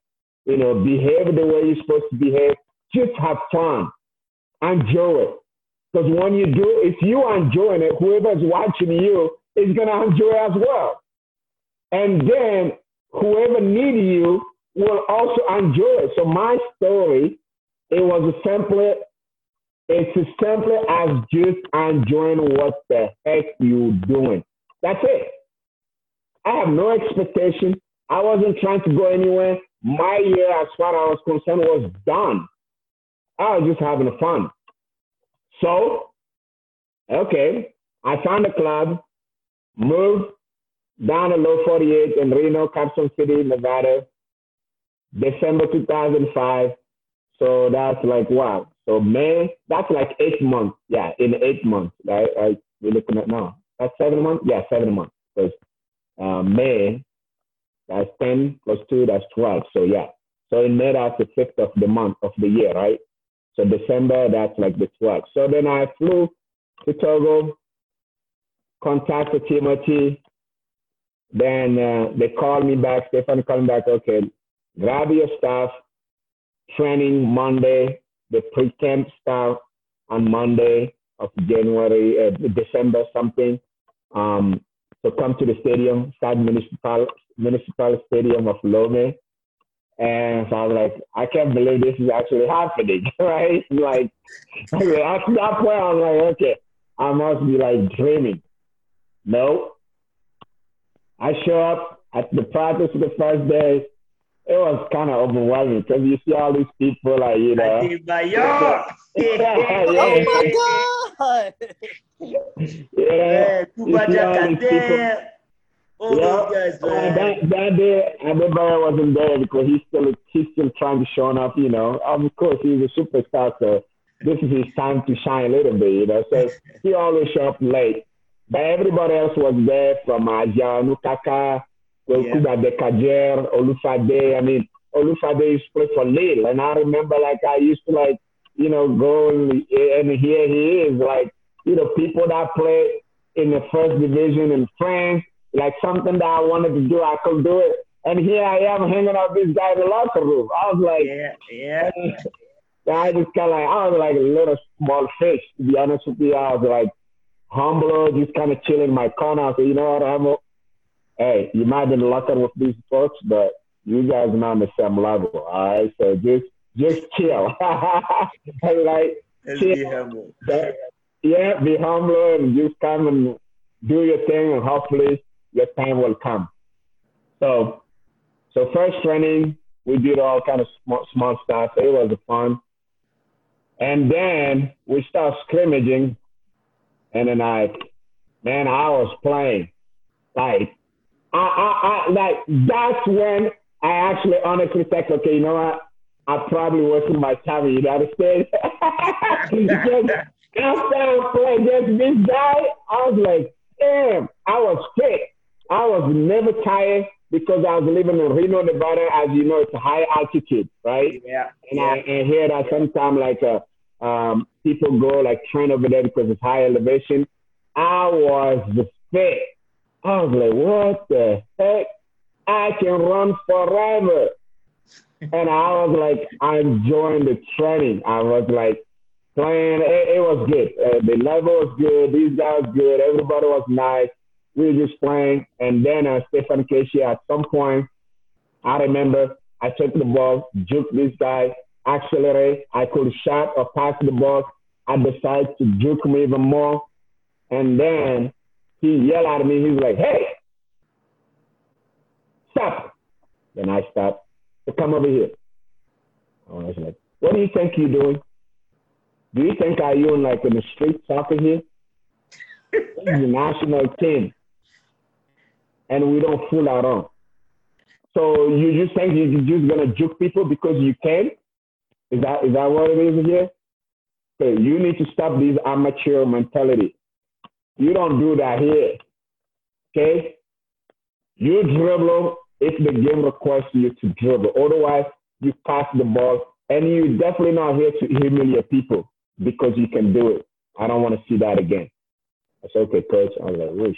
You know, behave the way you're supposed to behave. Just have fun. Enjoy it. Because when you do, if you're enjoying it, whoever's watching you is going to enjoy as well. And then whoever needs you will also enjoy it. So my story, it was as simple, it's as simple as just enjoying what the heck you're doing. That's it. I have no expectation. I wasn't trying to go anywhere. My year, as far as I was concerned, was done. I was just having fun. So, okay, I found a club, moved down to Low forty-eight in Reno, Carson City, Nevada, December two thousand five. So that's like, wow. So May, that's like eight months. Yeah, in eight months. Right? I, we're looking at now. That's seven months? Yeah, seven months. Because uh, May, that's ten plus two, that's twelve. So yeah. So in May, that's the fifth of the month of the year, right? So December, that's like the twelfth. So then I flew to Togo, contacted Timothy. Then uh, they called me back. Stephen called me back. Okay, grab your stuff. Training Monday, the pre-camp start on Monday of January, uh, December something. Um, so come to the stadium, Stade Municipal, Municipal Stadium of Lome. And so I was like, I can't believe this is actually happening, right? Like, okay, at that point, I was like, okay, I must be like dreaming. No. I show up at the practice the first day. It was kind of overwhelming because you see all these people, like, you know. Adebayo! Oh, my God! Yeah. Yeah. Oh, yeah. Guys, uh, that, that day, Adebayo wasn't there because he's still he's still trying to show off, you know. Of course, he's a superstar, so this is his time to shine a little bit, you know. So he always shows up late. But everybody else was there from Azia Nukaka, yeah. Olufade. I mean, Olufade used to play for Lille. And I remember, like, I used to, like, you know, go and, and here he is. Like, you know, people that play in the first division in France, like something that I wanted to do, I could do it. And here I am hanging out with this guy in the locker room. I was like, yeah, yeah. So I just kind of like, I was like a little small fish, to be honest with you. I was like humble, just kind of chilling in my corner. So you know what, Ramo? Hey, you might be in the locker with these folks, but you guys are not on the same level, all right? So just just chill. Like, just chill. Be humble. So, yeah, be humble and just come and do your thing, and hopefully your time will come. So, so first training, we did all kind of small, small stuff. It was fun. And then we start scrimmaging. And then I, man, I was playing. Like, I, I, I, like, that's when I actually honestly think, okay, you know what? I probably wasted my time in the United States. After I played against this guy, I was like, damn, I was fit. I was never tired because I was living in Reno, Nevada. As you know, it's a high altitude, right? Yeah. And yeah. I and hear that yeah. sometimes like uh, um, people go like train over there because it's high elevation. I was fit. I was like, what the heck? I can run forever. And I was like, I'm enjoying the training. I was like, playing, it, it was good. Uh, the level was good. These guys were good. Everybody was nice. We were just playing. And then uh, Stephen Keshi, at some point, I remember I took the ball, juked this guy, accelerate. I could shot or pass the ball. I decided to juke him even more. And then he yelled at me. He's like, hey, stop. Then I stopped. to come over here. And I was like, what do you think you're doing? Do you think I own like in the street soccer here? This is a national team. And we don't fool around. So you just think you're just going to juke people because you can? Is that is that what it is here? So you need to stop this amateur mentality. You don't do that here. Okay? You dribble if the game requires you to dribble. Otherwise, you pass the ball. And you're definitely not here to humiliate people because you can do it. I don't want to see that again. I said, okay, coach. I was like, oh,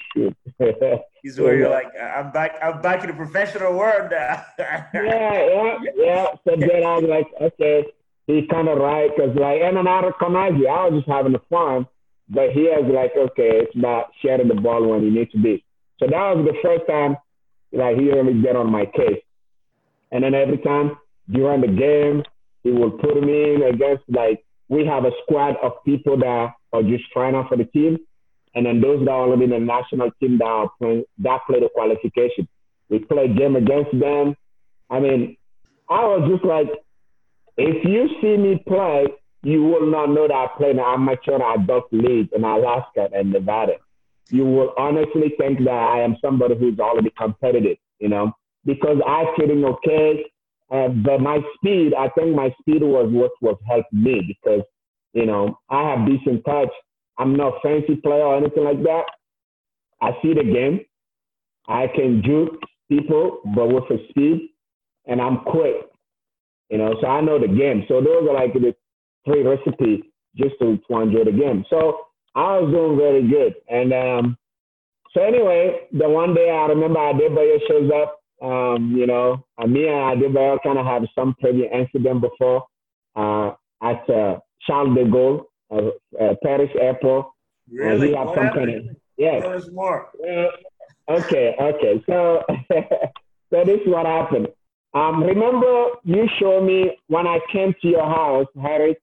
shit. He's where you're like, I'm back I'm back in the professional world now. yeah, yeah, yeah. So then I was like, okay, he's kind of right. Because, like, and then I recognize you. I was just having a fun. But he was like, okay, it's not sharing the ball when you need to be. So that was the first time, like, he really get on my case. And then every time during the game, he will put me in against, like, we have a squad of people that are just trying out for the team. And then those that are already in the national team that are playing, that play the qualification. We play a game against them. I mean, I was just like, if you see me play, you will not know that I play in an amateur adult league in Alaska and Nevada. You will honestly think that I am somebody who's already competitive, you know, because I'm feeling okay. Uh, but my speed, I think my speed was what was helped me because, you know, I have decent touch. I'm not a fancy player or anything like that. I see the game. I can juke people, but with a speed, and I'm quick, you know, so I know the game. So those are like the three recipes just to, to enjoy the game. So I was doing very good. And um, so anyway, the one day I remember Adebayo shows up. Um, you know, me and Adebayo kind of had some previous incident before uh, at uh, Charles de Gaulle, uh, uh, Paris Airport. Really? We have some kind of, yes. There's more. Uh, okay, okay. So, so this is what happened. Um, remember, you showed me when I came to your house, Harris.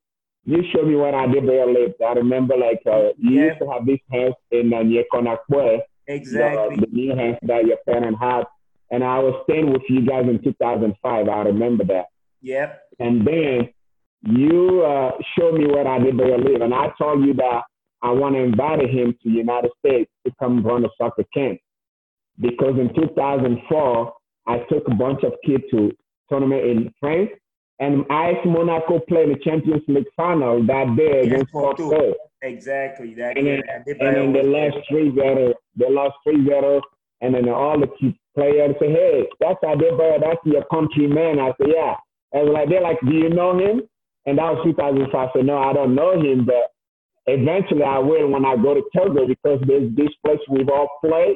You showed me where Adebayo lived. I remember, like, uh, you yeah. used to have this house in uh, near Konakwe. Exactly. The, the new house that your parents had. And I was staying with you guys in two thousand five. I remember that. Yep. And then you uh, showed me where Adebayo lived. And I told you that I want to invite him to the United States to come run a soccer camp. Because in two thousand four, I took a bunch of kids to tournament in France. And I asked Monaco play in the Champions League final that day against Porto. Exactly. That and then, and then they lost three zero. They lost three zero. And then all the kids. Player say, hey, that's Adebayo, that's your countryman. I say, yeah. And like they're like, do you know him? And that was two thousand five. I said, no, I don't know him, but eventually I will when I go to Togo because there's this place we've all played.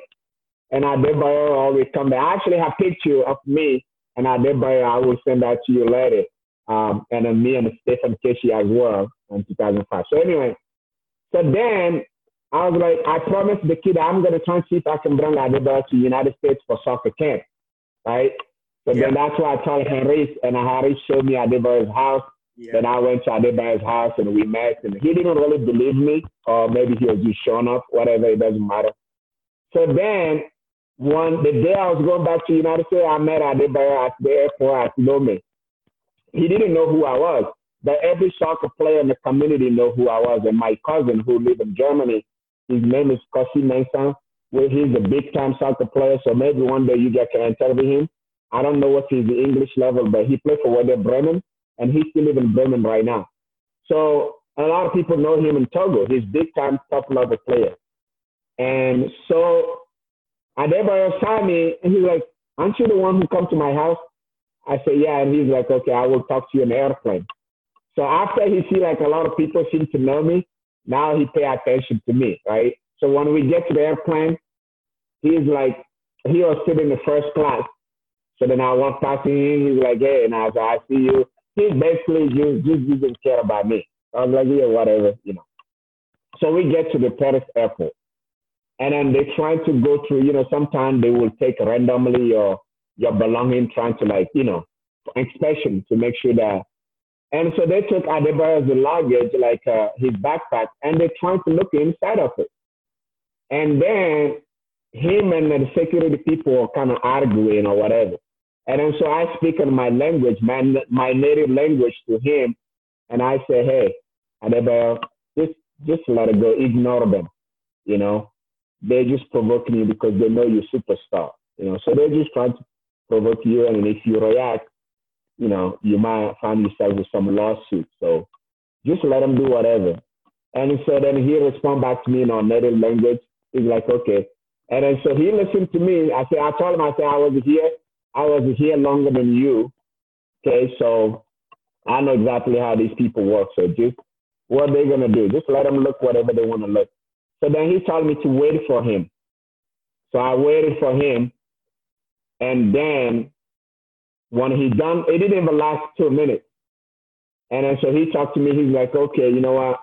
And Adebayo always come back. I actually have a picture of me and Adebayo. I will send that to you later. Um, and then me and Stephen Keshi as well in two thousand five. So anyway, so then. I was like, I promised the kid I'm going to try and see if I can bring Adebayo to the United States for soccer camp, right? So yeah. then that's why I told Harris, and Harris showed me Adebayo's house. Yeah. Then I went to Adebayo's house, and we met, and he didn't really believe me, or maybe he was just showing up, whatever, it doesn't matter. So then, one the day I was going back to the United States, I met Adebayo at the airport at Lome. He didn't know who I was, but every soccer player in the community knew who I was, and my cousin who lived in Germany, his name is Kasi Mensah. Well, he's a big-time soccer player, so maybe one day you guys can interview him. I don't know what his English level, but he played for Werder Bremen, and he still lives in Bremen right now. So a lot of people know him in Togo. He's big-time, top-level player. And so Adebayo saw me, and he's like, aren't you the one who come to my house? I say, yeah, and he's like, okay, I will talk to you on the airplane. So after he see, like, a lot of people seem to know me, now he pay attention to me, right? So when we get to the airplane, he's like, he was sitting in the first class. So then I walked past him, he's like, hey, and I was like, I see you. He basically just, just didn't care about me. I was like, yeah, whatever, you know. So we get to the Paris airport. And then they try to go through, you know, sometimes they will take randomly your, your belonging, trying to like, you know, inspection to make sure that. And so they took Adebayo's luggage, like uh, his backpack, and they tried to look inside of it. And then him and the security people were kind of arguing or whatever. And then so I speak in my language, my, my native language to him. And I say, hey, Adebayo, just, just let it go. Ignore them. You know, they're just provoking you because they know you're superstar. You know, so they're just trying to provoke you. And if you react, you know, you might find yourself with some lawsuit. So just let them do whatever. And so then he respond back to me in our native language. He's like, okay. And then so he listened to me. I said, I told him, I said, I was here. I was here longer than you. Okay, so I know exactly how these people work. So just what they're going to do, just let them look whatever they want to look. So then he told me to wait for him. So I waited for him. And then when he done, it didn't even last two minutes. And then so he talked to me. He's like, okay, you know what?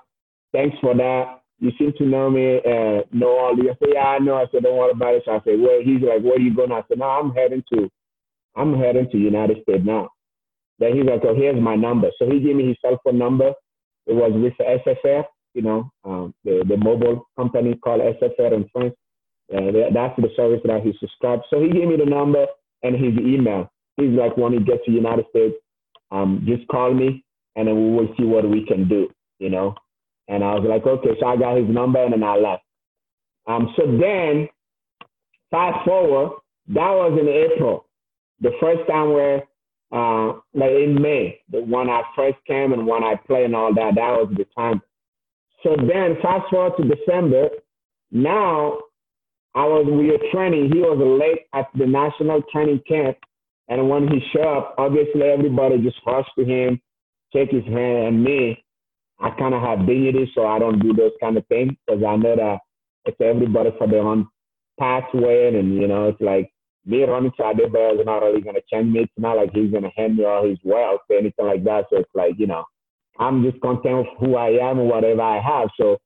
Thanks for that. You seem to know me, uh, know all the. I said, yeah, I know. I said, don't worry about it. So I said, well, he's like, where are you going? I said, no, I'm heading to, I'm heading to United States now. Then he's like, oh, here's my number. So he gave me his cell phone number. It was with S F R, you know, um, the, the mobile company called S F R in France. Uh, that's the service that he subscribed. So he gave me the number and his email. He's like, when you get to United States, um, just call me and then we will see what we can do, you know. And I was like, okay, so I got his number and then I left. Um, so then, fast forward, that was in April. The first time where, uh, like in May, the one I first came and when I played and all that, that was the time. So then, fast forward to December, now I was, we were training. He was late at the national training camp. And when he showed up, obviously everybody just rushed to him, shake his hand, and me. I kind of have dignity, so I don't do those kind of things because I know that it's everybody for their own pathway. And, and you know, it's like me running to Adebayo is not really going to change me. It's not like he's going to hand me all his wealth or anything like that. So it's like, you know, I'm just content with who I am and whatever I have. So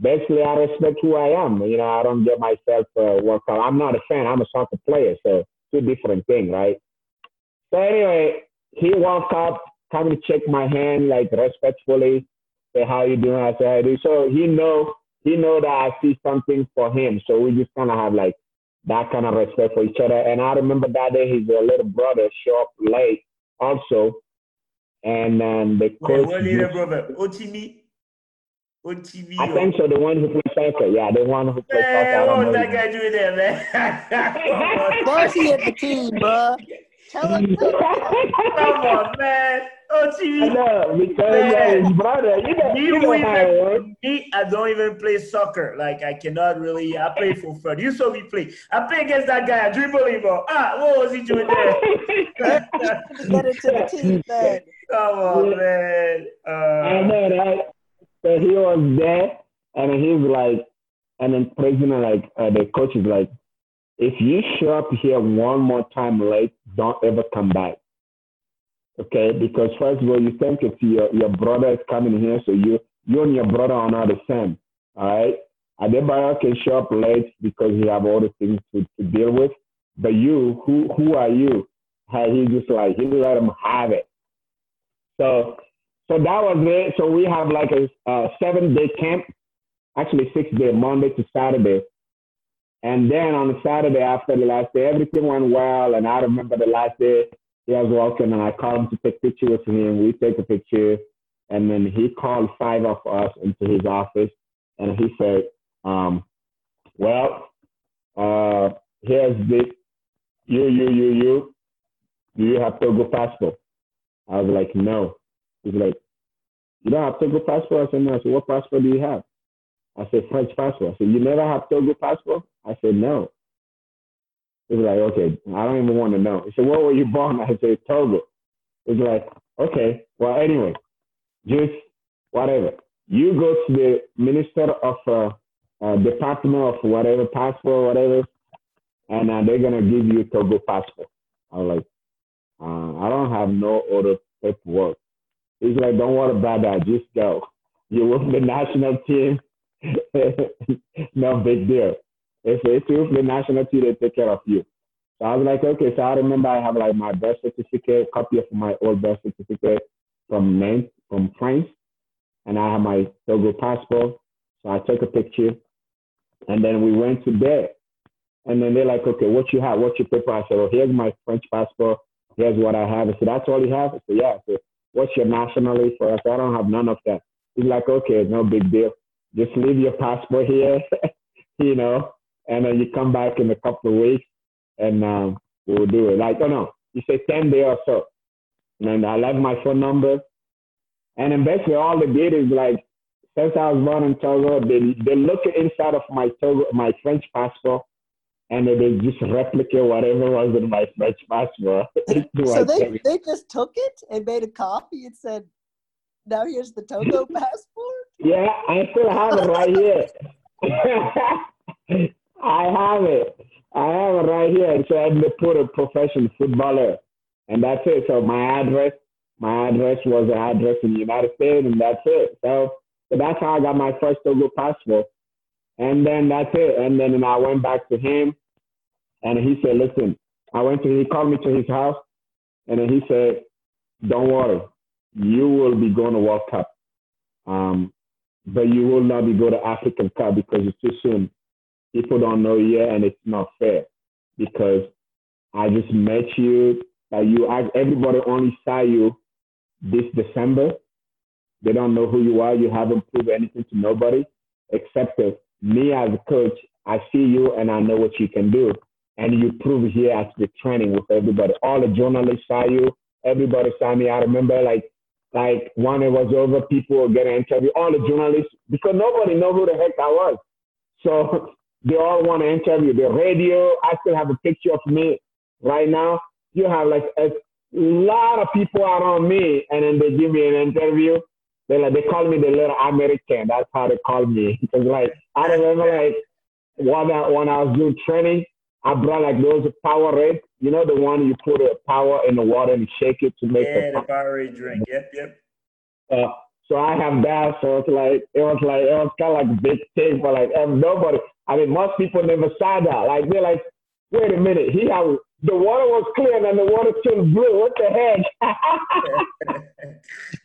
basically, I respect who I am. You know, I don't get myself uh, worked out. I'm not a fan. I'm a soccer player. So two different things, right? So anyway, he walked up, coming to check my hand, like respectfully. Say, how you doing? I said, I do. So he know, he know that I see something for him. So we just kind of have like that kind of respect for each other. And I remember that day his little brother showed up late also. And um, the coach. What little brother? O T V? O T V? I think so. The one who plays soccer. Yeah, the one who plays soccer. Hey, what's that guy doing there, man? What's he at the team, bro? Tell him. Come on, man. O T V. No, because man, his brother, you know, you know even, I work. Me, I don't even play soccer. Like, I cannot really. I play for fun. You saw me play. I play against that guy. I dribble him all. Ah, what was he doing there? Get it to the team, man. Come on, yeah. man. Uh, I know that. So he was there, and he's like, and then prisoner, like, uh, the coach is like, if you show up here one more time late, don't ever come back. Okay, because first of all, you think if your, your brother is coming here, so you you and your brother are not the same, all right? Adebayo can show up late because he have all the things to, to deal with, but you, who who are you? And he just like, he let him have it. So so that was it. So we have like a, a seven-day camp, actually six-day, Monday to Saturday. And then on Saturday after the last day, everything went well, and I remember the last day, he was walking, and I called him to take pictures with him. We take a picture, and then he called five of us into his office, and he said, um, well, uh, here's this. You, you, you, you. Do you have Togo passport? I was like, no. He's like, you don't have Togo passport? I said, no. I said, what passport do you have? I said, French passport. I said, you never have Togo passport? I said, no. He was like, okay, I don't even want to know. He said, where were you born? I said, Togo. He was like, okay, well, anyway, just whatever. You go to the minister of uh, uh, department of whatever, passport, whatever, and uh, they're going to give you Togo passport. I was like, uh, I don't have no other paperwork. He's like, don't worry about that. Just go. You're with the national team. No big deal. If it's with the national team, they take care of you. So I was like, okay. So I remember I have like my birth certificate, copy of my old birth certificate from Maine, from France, and I have my Togo passport. So I took a picture, and then we went to bed. And then they're like, okay, what you have? What's your paper? I said, well, here's my French passport here's what I have. I said, that's all you have? I said, yeah. I said, what's your nationality for us? I don't have none of that. He's like, okay, no big deal. Just leave your passport here, you know, and then you come back in a couple of weeks and um, we'll do it. Like, oh no, you say ten days or so. And I left my phone number. And then basically all they did is like, since I was born in Togo, they, they look inside of my Togo, my French passport, and they just replicate whatever was in my French passport. So they, they just took it and made a copy and said, now here's the Togo passport? Yeah, I still have it right here. I have it. I have it right here. And so I had to put a professional footballer, and that's it. So my address, my address was an address in the United States, and that's it. So, so that's how I got my first Togo passport. And then that's it. And then and I went back to him, and he said, listen, I went to, he called me to his house, and then he said, don't worry, you will be going to World Cup, um, but you will not be going to African Cup because it's too soon. People don't know yet, and it's not fair because I just met you. Like you, I, everybody only saw you this December. They don't know who you are. You haven't proved anything to nobody except that me as a coach, I see you and I know what you can do. And you prove here at the training with everybody. All the journalists saw you. Everybody saw me. I remember like like when it was over, people were getting interviewed. All the journalists, because nobody knows who the heck I was. So they all want to interview. The radio, I still have a picture of me right now. You have like a lot of people around me, and then they give me an interview. They like they call me the little American. That's how they call me. Because like I remember like when I, when I was doing training, I brought like those Powerade. You know the one you put a power in the water and shake it to make yeah, the, the Powerade drink. Yep, yep. Uh, so I have that. So it's like it was like it was kind of like a big thing for like nobody. I mean, most people never saw that. Like they're like, wait a minute, he had. The water was clear and the water turned blue. What the heck?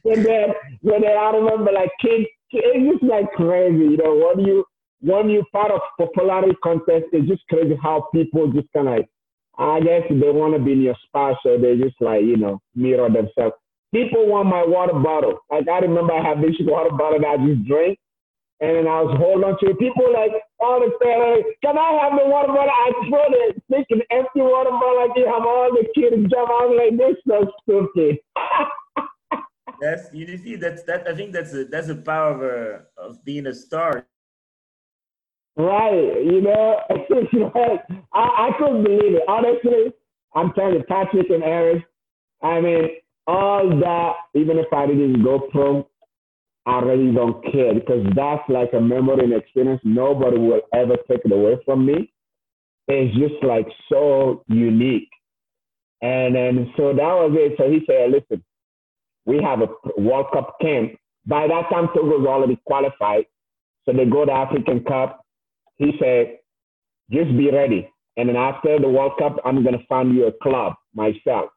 and then, when then I remember like kids, it's just like crazy. You know, when you when you part of popularity contest, it's just crazy how people just kind of, like, I guess they want to be in your spot, so they just like you know mirror themselves. People want my water bottle. Like I remember I had this water bottle that I just drank. And then I was holding on to it. People like, all the time, can I have the water bottle? I throw the freaking empty water bottle like you have all the kids jump out like this. So stupid. That's you see that's that I think that's a, that's the power of uh, of being a star. Right, you know, like, I I couldn't believe it. Honestly, I'm telling you, Patrick and Harris. I mean, all that. Even if I didn't go pro. I really don't care because that's like a memory and experience. Nobody will ever take it away from me. It's just like so unique. And then, so that was it. So he said, listen, we have a World Cup camp. By that time, Togo's already qualified. So they go to African Cup. He said, just be ready. And then after the World Cup, I'm going to find you a club myself.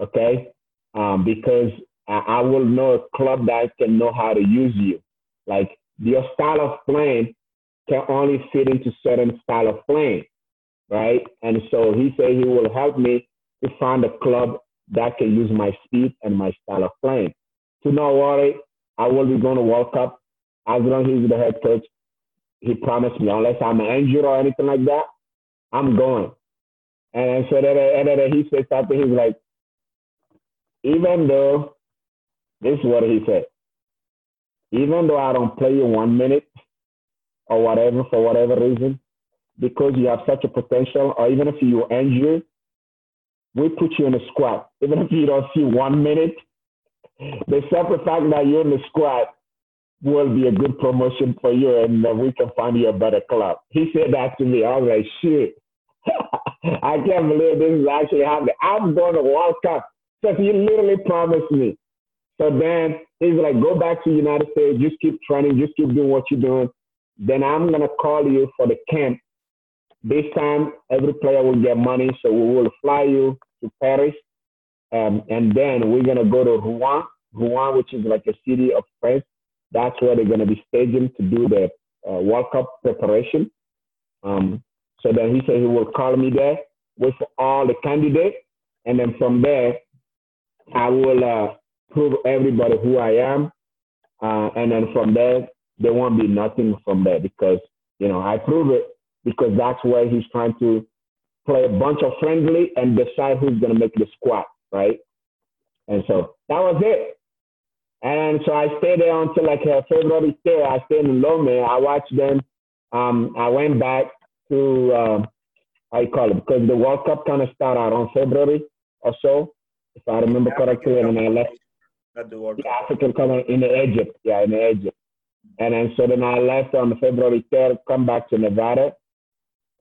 Okay. Um, because I will know a club that can know how to use you. Like your style of playing can only fit into certain style of playing, right? And so he said he will help me to find a club that can use my speed and my style of playing. So no worry, I will be going to World Cup. As long as he's the head coach, he promised me, unless I'm an injury or anything like that, I'm going. And so then, and then he said something, he's like, even though, this is what he said. Even though I don't play you one minute or whatever, for whatever reason, because you have such a potential, or even if you're injured, we put you in the squad. Even if you don't see one minute, the simple fact that you're in the squad will be a good promotion for you, and we can find you a better club. He said that to me. I was like, shit. I can't believe this is actually happening. I'm going to World Cup. So he literally promised me. So then he's like, go back to the United States, just keep training, just keep doing what you're doing. Then I'm going to call you for the camp. This time, every player will get money, so we will fly you to Paris. Um, and then we're going to go to Rouen, Rouen, which is like a city of France. That's where they're going to be staging to do the uh, World Cup preparation. Um, so then he said he will call me there with all the candidates. And then from there, I will uh, prove everybody who I am. Uh, and then from there, there won't be nothing from there because, you know, I prove it because that's where he's trying to play a bunch of friendly and decide who's going to make the squad, right? And so that was it. And so I stayed there until like uh, February day. I stayed in Lome. I watched them. Um, I went back to, uh, I call it, because the World Cup kind of started out on February or so, if I remember correctly. And I left the World Cup. African coming in Egypt. Yeah, in Egypt. And then so then I left on February third, come back to Nevada.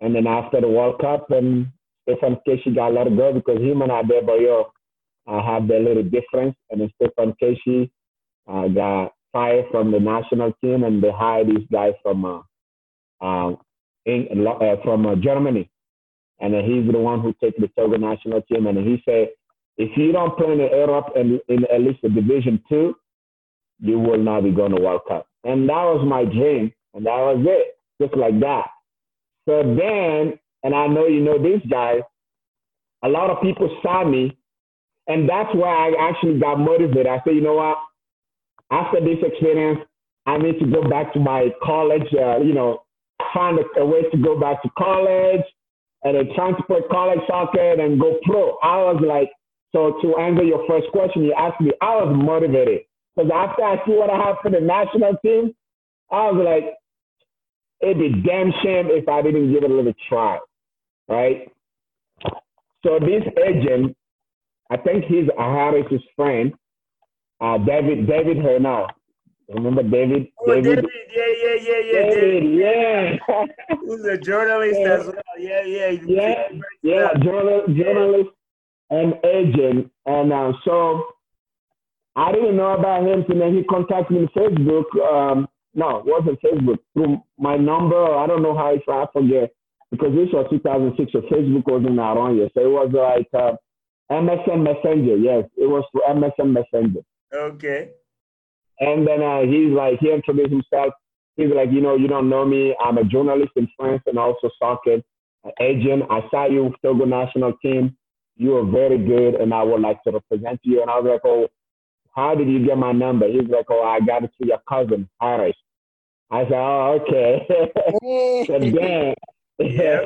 And then after the World Cup, and Stephen Keshi got let go because him and Adebayo uh, have their little difference. And then Stephen Keshi uh, got fired from the national team, and they hired this guy from uh, uh, in, uh, from uh, Germany. And then he's the one who takes the Togo national team. And he said, if you don't play in Europe and in at least the Division Two, you will not be going to World Cup. And that was my dream. And that was it, just like that. So then, and I know you know this guy, a lot of people saw me, and that's why I actually got motivated. I said, you know what? After this experience, I need to go back to my college, uh, you know, find a, a way to go back to college, and then trying to play college soccer and then go pro. I was like, so to answer your first question, you asked me, I was motivated. Because after I see what I have for the national team, I was like, it'd be damn shame if I didn't give it a little try, right? So this agent, I think he's Harris's friend, uh, David David Hernan. Remember David? Oh, David? David, yeah, yeah, yeah, yeah, David, David. yeah. Who's a journalist yeah. as well? Yeah, yeah, yeah, yeah, journal, journalist yeah. and agent, and uh, so I didn't know about him, and then he contacted me on Facebook. Um, No, it wasn't Facebook. Through my number, I don't know how, if I forget, because this was two thousand six, so Facebook wasn't around yet. So it was like uh, M S N Messenger. Yes, it was through M S N Messenger. Okay. And then uh, he's like, he introduced himself. He's like, you know, you don't know me. I'm a journalist in France and also soccer agent. I saw you with Togo national team. You are very good, and I would like to represent you. And I was like, oh, how did you get my number? He's like, oh, I got it through your cousin, Harris. I said, oh, okay. So then, yeah.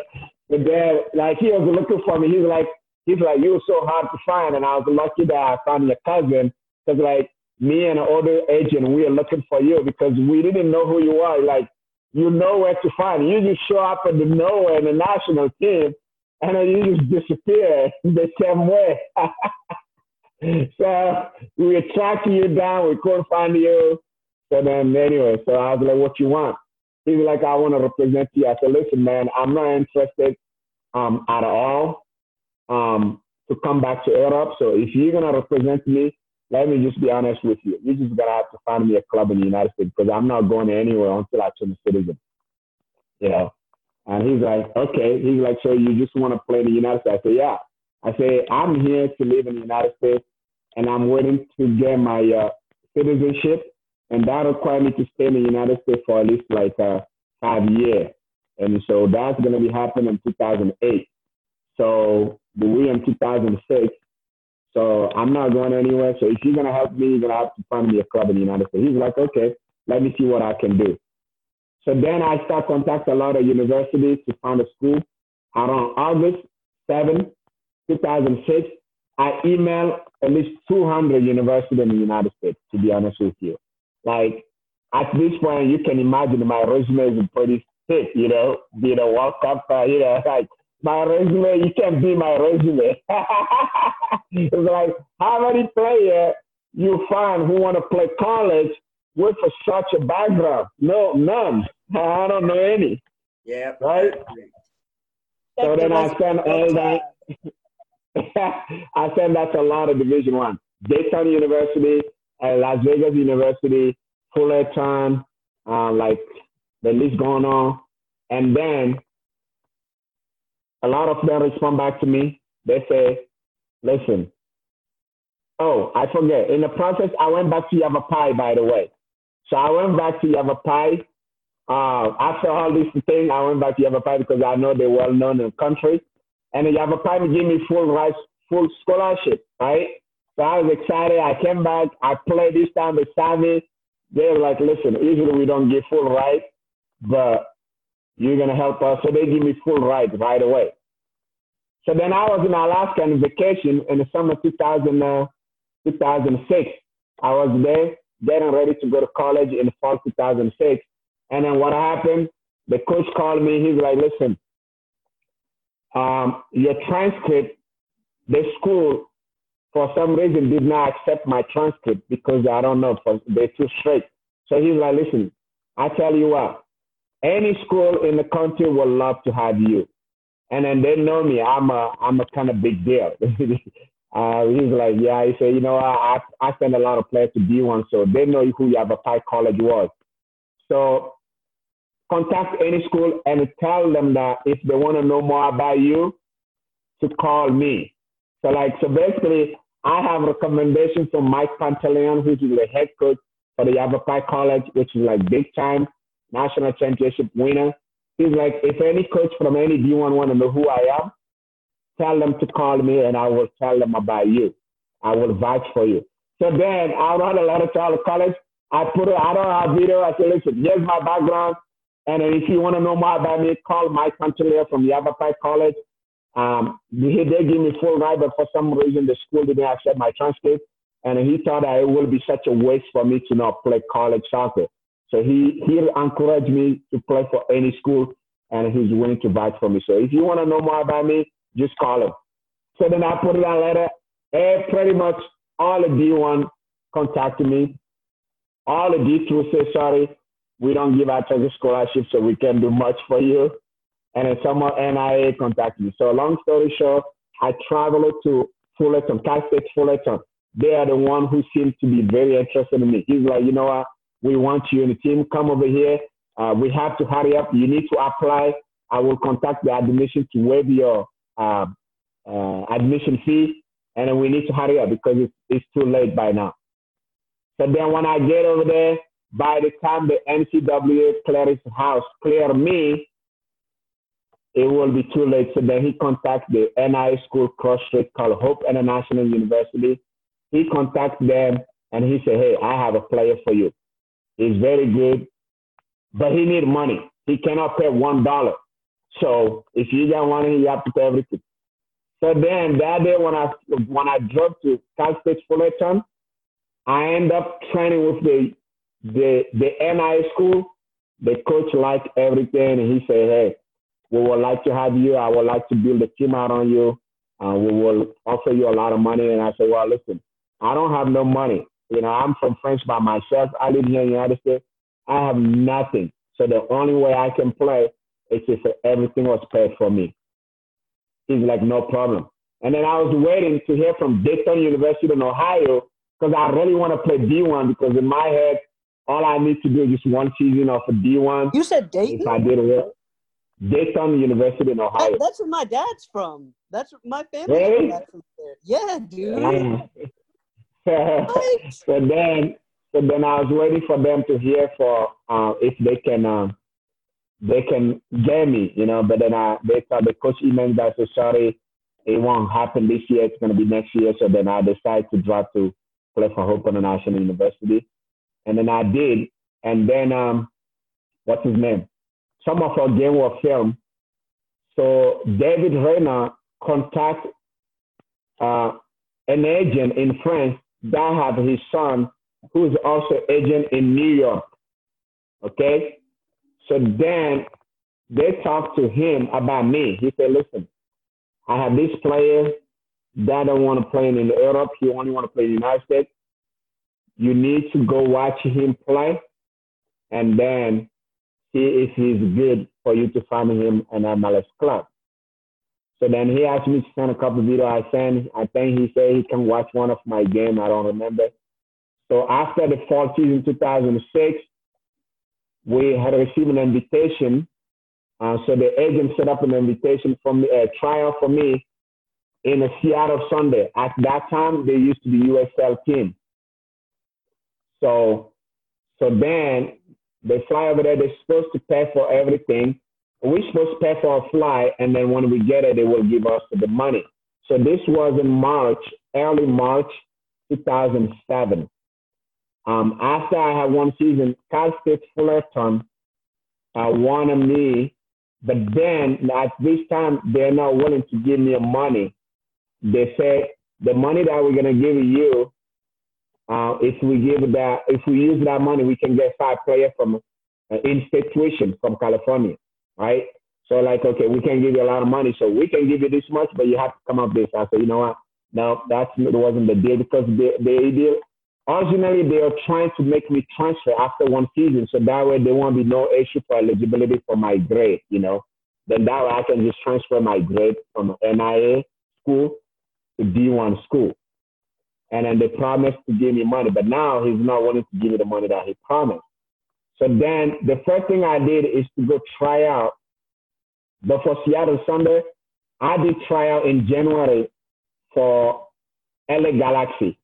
So then, like, he was looking for me. He's like, he's like, you were so hard to find, and I was lucky that I found your cousin. Cause like me and an older agent, we are looking for you because we didn't know who you are. Like, you know where to find. You just show up in the nowhere in the national team, and then you just disappear the same way. So we were tracking you down. We couldn't find you. So then, anyway, so I was like, what you want? He was like, I want to represent you. I said, listen, man, I'm not interested um, at all um, to come back to Europe. So if you're going to represent me, let me just be honest with you. You just got to have to find me a club in the United States because I'm not going anywhere until I turn a citizen. You know? And he's like, okay. He's like, so you just want to play in the United States? I said, yeah. I said, I'm here to live in the United States, and I'm waiting to get my uh, citizenship, and that requires me to stay in the United States for at least like uh, five years. And so that's going to be happening in two thousand eight. So we're in two thousand six. So I'm not going anywhere. So if you're going to help me, you're going to have to find me a club in the United States. He's like, okay, let me see what I can do. So then I start contacting a lot of universities to find a school. Around August seventh, two thousand six, I emailed at least two hundred universities in the United States, to be honest with you. Like, at this point, you can imagine my resume is pretty thick, you know, be the World Cup, uh, you know, like, my resume, you can't be my resume. It's like, how many players you find who want to play college with a, such a background? No, none. I don't know any. Yeah. Right? So then I sent all that. I sent that to a lot of Division One, Dayton University, uh, Las Vegas University, Fullerton, uh, like the list going on. And then a lot of them respond back to me. They say, listen, oh, I forget. In the process, I went back to Yavapai, by the way. So I went back to Yavapai. Uh, after all this thing, I went back to Yavapai because I know they're well known in the country. And Yavapai gave me full rights full scholarship, right? So I was excited. I came back. I played this time with Sammy. They were like, listen, usually we don't give full right, but you're going to help us. So they give me full right right away. So then I was in Alaska on vacation in the summer two thousand, uh, two thousand six. I was there, getting ready to go to college in the fall two thousand six. And then what happened? The coach called me. He's like, listen, um, your transcript, the school, for some reason, did not accept my transcript because I don't know, they're too strict. So he's like, listen, I tell you what, any school in the country would love to have you. And then they know me. I'm a, I'm a kind of big deal. uh, he's like, yeah. He said, you know, I, I send a lot of players to D one, so they know who Yavapai College was. So contact any school and tell them that if they want to know more about you, to call me. So like, so basically, I have recommendations from Mike Pantaleon, who's the head coach for the Yavapai College, which is like big time national championship winner. He's like, if any coach from any D one want to know who I am, tell them to call me and I will tell them about you. I will vouch for you. So then I wrote a letter to our college. I put it, I don't have video. I said, listen, here's my background. And if you want to know more about me, call Mike Pantaleon from Yavapai College. Um, they, they gave me full ride, but for some reason the school didn't accept my transcript, and he thought that it would be such a waste for me to not play college soccer. So he, he encouraged me to play for any school, and he's willing to vouch for me. So if you want to know more about me, just call him. So then I put in a letter, and pretty much all the D one contacted me. All the D two said, sorry, we don't give out transfer scholarship, so we can't do much for you. And then some N I A contacted me. So long story short, I traveled to Fullerton, Cal State Fullerton. They are the one who seemed to be very interested in me. He's like, you know what? We want you in the team. Come over here. Uh, we have to hurry up. You need to apply. I will contact the admission to waive your uh, uh, admission fee. And then we need to hurry up because it's, it's too late by now. So then when I get over there, by the time the N C double A Players House cleared me, it will be too late. So then he contacted the N I A school cross street called Hope International University. He contacted them and he said, hey, I have a player for you. He's very good, but he need money. He cannot pay one dollar. So if you got money, you have to pay everything. So then that day when I, when I drove to Cal State Fullerton, I end up training with the, the, the N I A school. The coach liked everything and he said, hey, we would like to have you. I would like to build a team out on you. Uh, we will offer you a lot of money. And I said, well, listen, I don't have no money. You know, I'm from France by myself. I live here in the United States. I have nothing. So the only way I can play is if everything was paid for me. He's like, no problem. And then I was waiting to hear from Dayton University in Ohio because I really want to play D one because in my head, all I need to do is just one season of a D one. You said Dayton? If I did well. Dayton University in Ohio. That, that's where my dad's from. That's where my family really? Is from there. Yeah, dude. so then, so then I was waiting for them to hear for uh, if they can, uh, they can get me, you know. But then I, they thought the coach emailed that said, sorry, it won't happen this year. It's gonna be next year. So then I decided to drop to play for Hope International University, and then I did. And then um, what's his name? Some of our game were filmed. So David Hernan contacted uh, an agent in France that had his son, who is also agent in New York, okay? So then they talked to him about me. He said, listen, I have this player that don't want to play in Europe. He only want to play in the United States. You need to go watch him play, and then see if he's good for you to find him an M L S club. So then he asked me to send a couple of videos. I sent, I think he said he can watch one of my games. I don't remember. So after the fall season two thousand six, we had received an invitation. Uh, so the agent set up an invitation for me, a trial for me in a Seattle Sounders. At that time, they used to be U S L team. So, so then, they fly over there. They're supposed to pay for everything. We're supposed to pay for a flight, and then when we get it, they will give us the money. So this was in March, early March two thousand seven. Um, after I had one season, Cal State Fullerton uh, wanted me, but then at this time, they're not willing to give me money. They said, the money that we're going to give you, uh, if we give that, if we use that money, we can get five players from an institution from California, right? So like, okay, we can give you a lot of money, so we can give you this much, but you have to come up with this. I said, you know what? No, that wasn't the deal, because they, they did. Originally, they were trying to make me transfer after one season, so that way there won't be no issue for eligibility for my grade, you know. Then that way I can just transfer my grade from N I A school to D one school. And then they promised to give me money, but now he's not wanting to give me the money that he promised. So then the first thing I did is to go try out. But for Seattle Sounders, I did try out in January for L A Galaxy.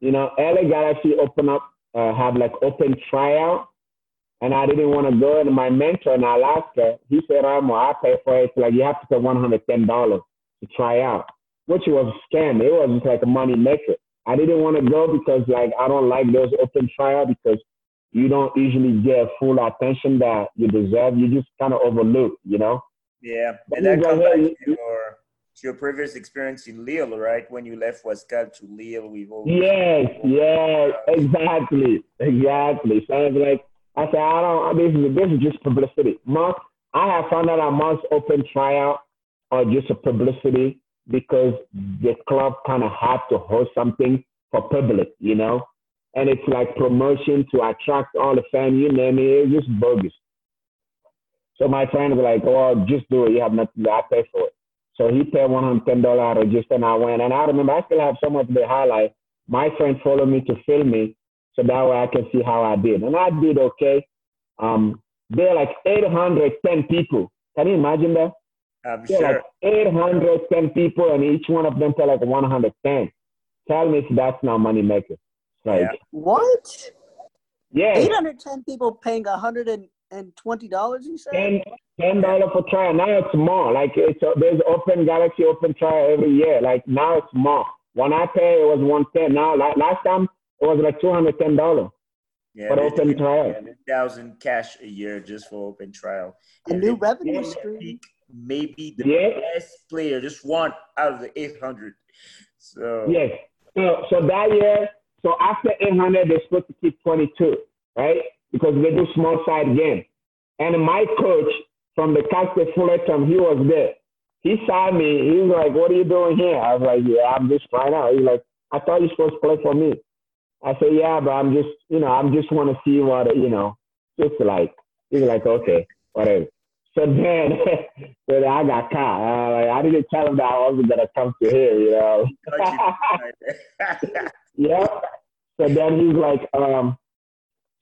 You know, L A Galaxy open up, uh, have like open tryout, and I didn't want to go. And my mentor in Alaska, he said, Ramo, I pay for it. It's like, you have to pay one hundred ten dollars to try out, which was a scam. It was just like a money maker. I didn't want to go because, like, I don't like those open tryout because you don't usually get full attention that you deserve. You just kind of overlooked, you know? Yeah, but and that comes back to your... your previous experience in Lille, right? When you left Wascal to Lille, we've all... Yes, yes, exactly, exactly. So I was like, I said, I don't, this is, this is just publicity. Mark, I have found out that Mark's open tryout are just a publicity because the club kind of had to host something for public, you know? And it's like promotion to attract all the fans, you know, it's just bogus. So my friend was like, oh, just do it. You have nothing to pay for it. So he paid one hundred ten dollars, I registered, and I went. And I remember, I still have some of the highlights. My friend followed me to film me, so that way I can see how I did. And I did okay. Um, there are like eight hundred ten people. Can you imagine that? I'm there sure. Like eight hundred ten people, and each one of them paid like one hundred ten. Tell me if that's not money maker. Like, yeah. What? Yeah. eight hundred ten people paying one hundred ten dollars, you said? And, Ten dollar for trial. Now it's more. Like it's a, there's open Galaxy open trial every year. Like now it's more. When I paid, it was one ten. Now like, last time it was like two hundred ten dollars. Yeah, for open trial. Thousand cash a year just for open trial. A new revenue stream. Maybe the yeah. best player, just one out of the eight hundred. So yes. So so that year, so after eight hundred, they're supposed to keep twenty two, right? Because they do small side game, and my coach from the Cal State Fullerton, he was there. He saw me. He was like, what are you doing here? I was like, yeah, I'm just trying out. He's like, I thought you were supposed to play for me. I said, yeah, but I'm just, you know, I'm just want to see what, you know, just like, he's like, okay, whatever. So then, so then I got caught. I, like, I didn't tell him that I wasn't going to come to here, you know. Yeah. So then he's like, um,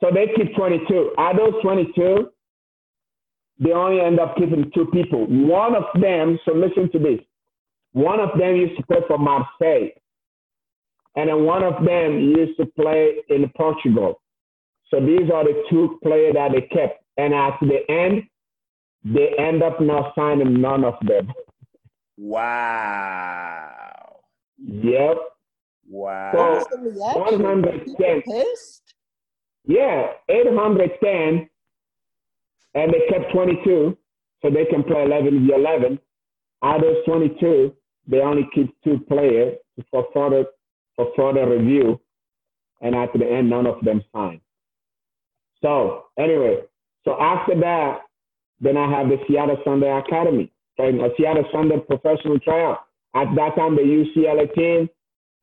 so they keep twenty-two. Out of those twenty-two, they only end up keeping two people. One of them, so listen to this. One of them used to play for Marseille. And then one of them used to play in Portugal. So these are the two players that they kept. And at the end, they end up not signing none of them. Wow. Yep. Wow. So one hundred ten. Yeah, eight hundred ten. And they kept twenty-two, so they can play eleven v eleven. Out of those twenty-two, they only keep two players for further for further review. And at the end, none of them signed. So anyway, so after that, then I have the Seattle Sounders Academy, right? A Seattle Sounders professional tryout. At that time, the U C L A team.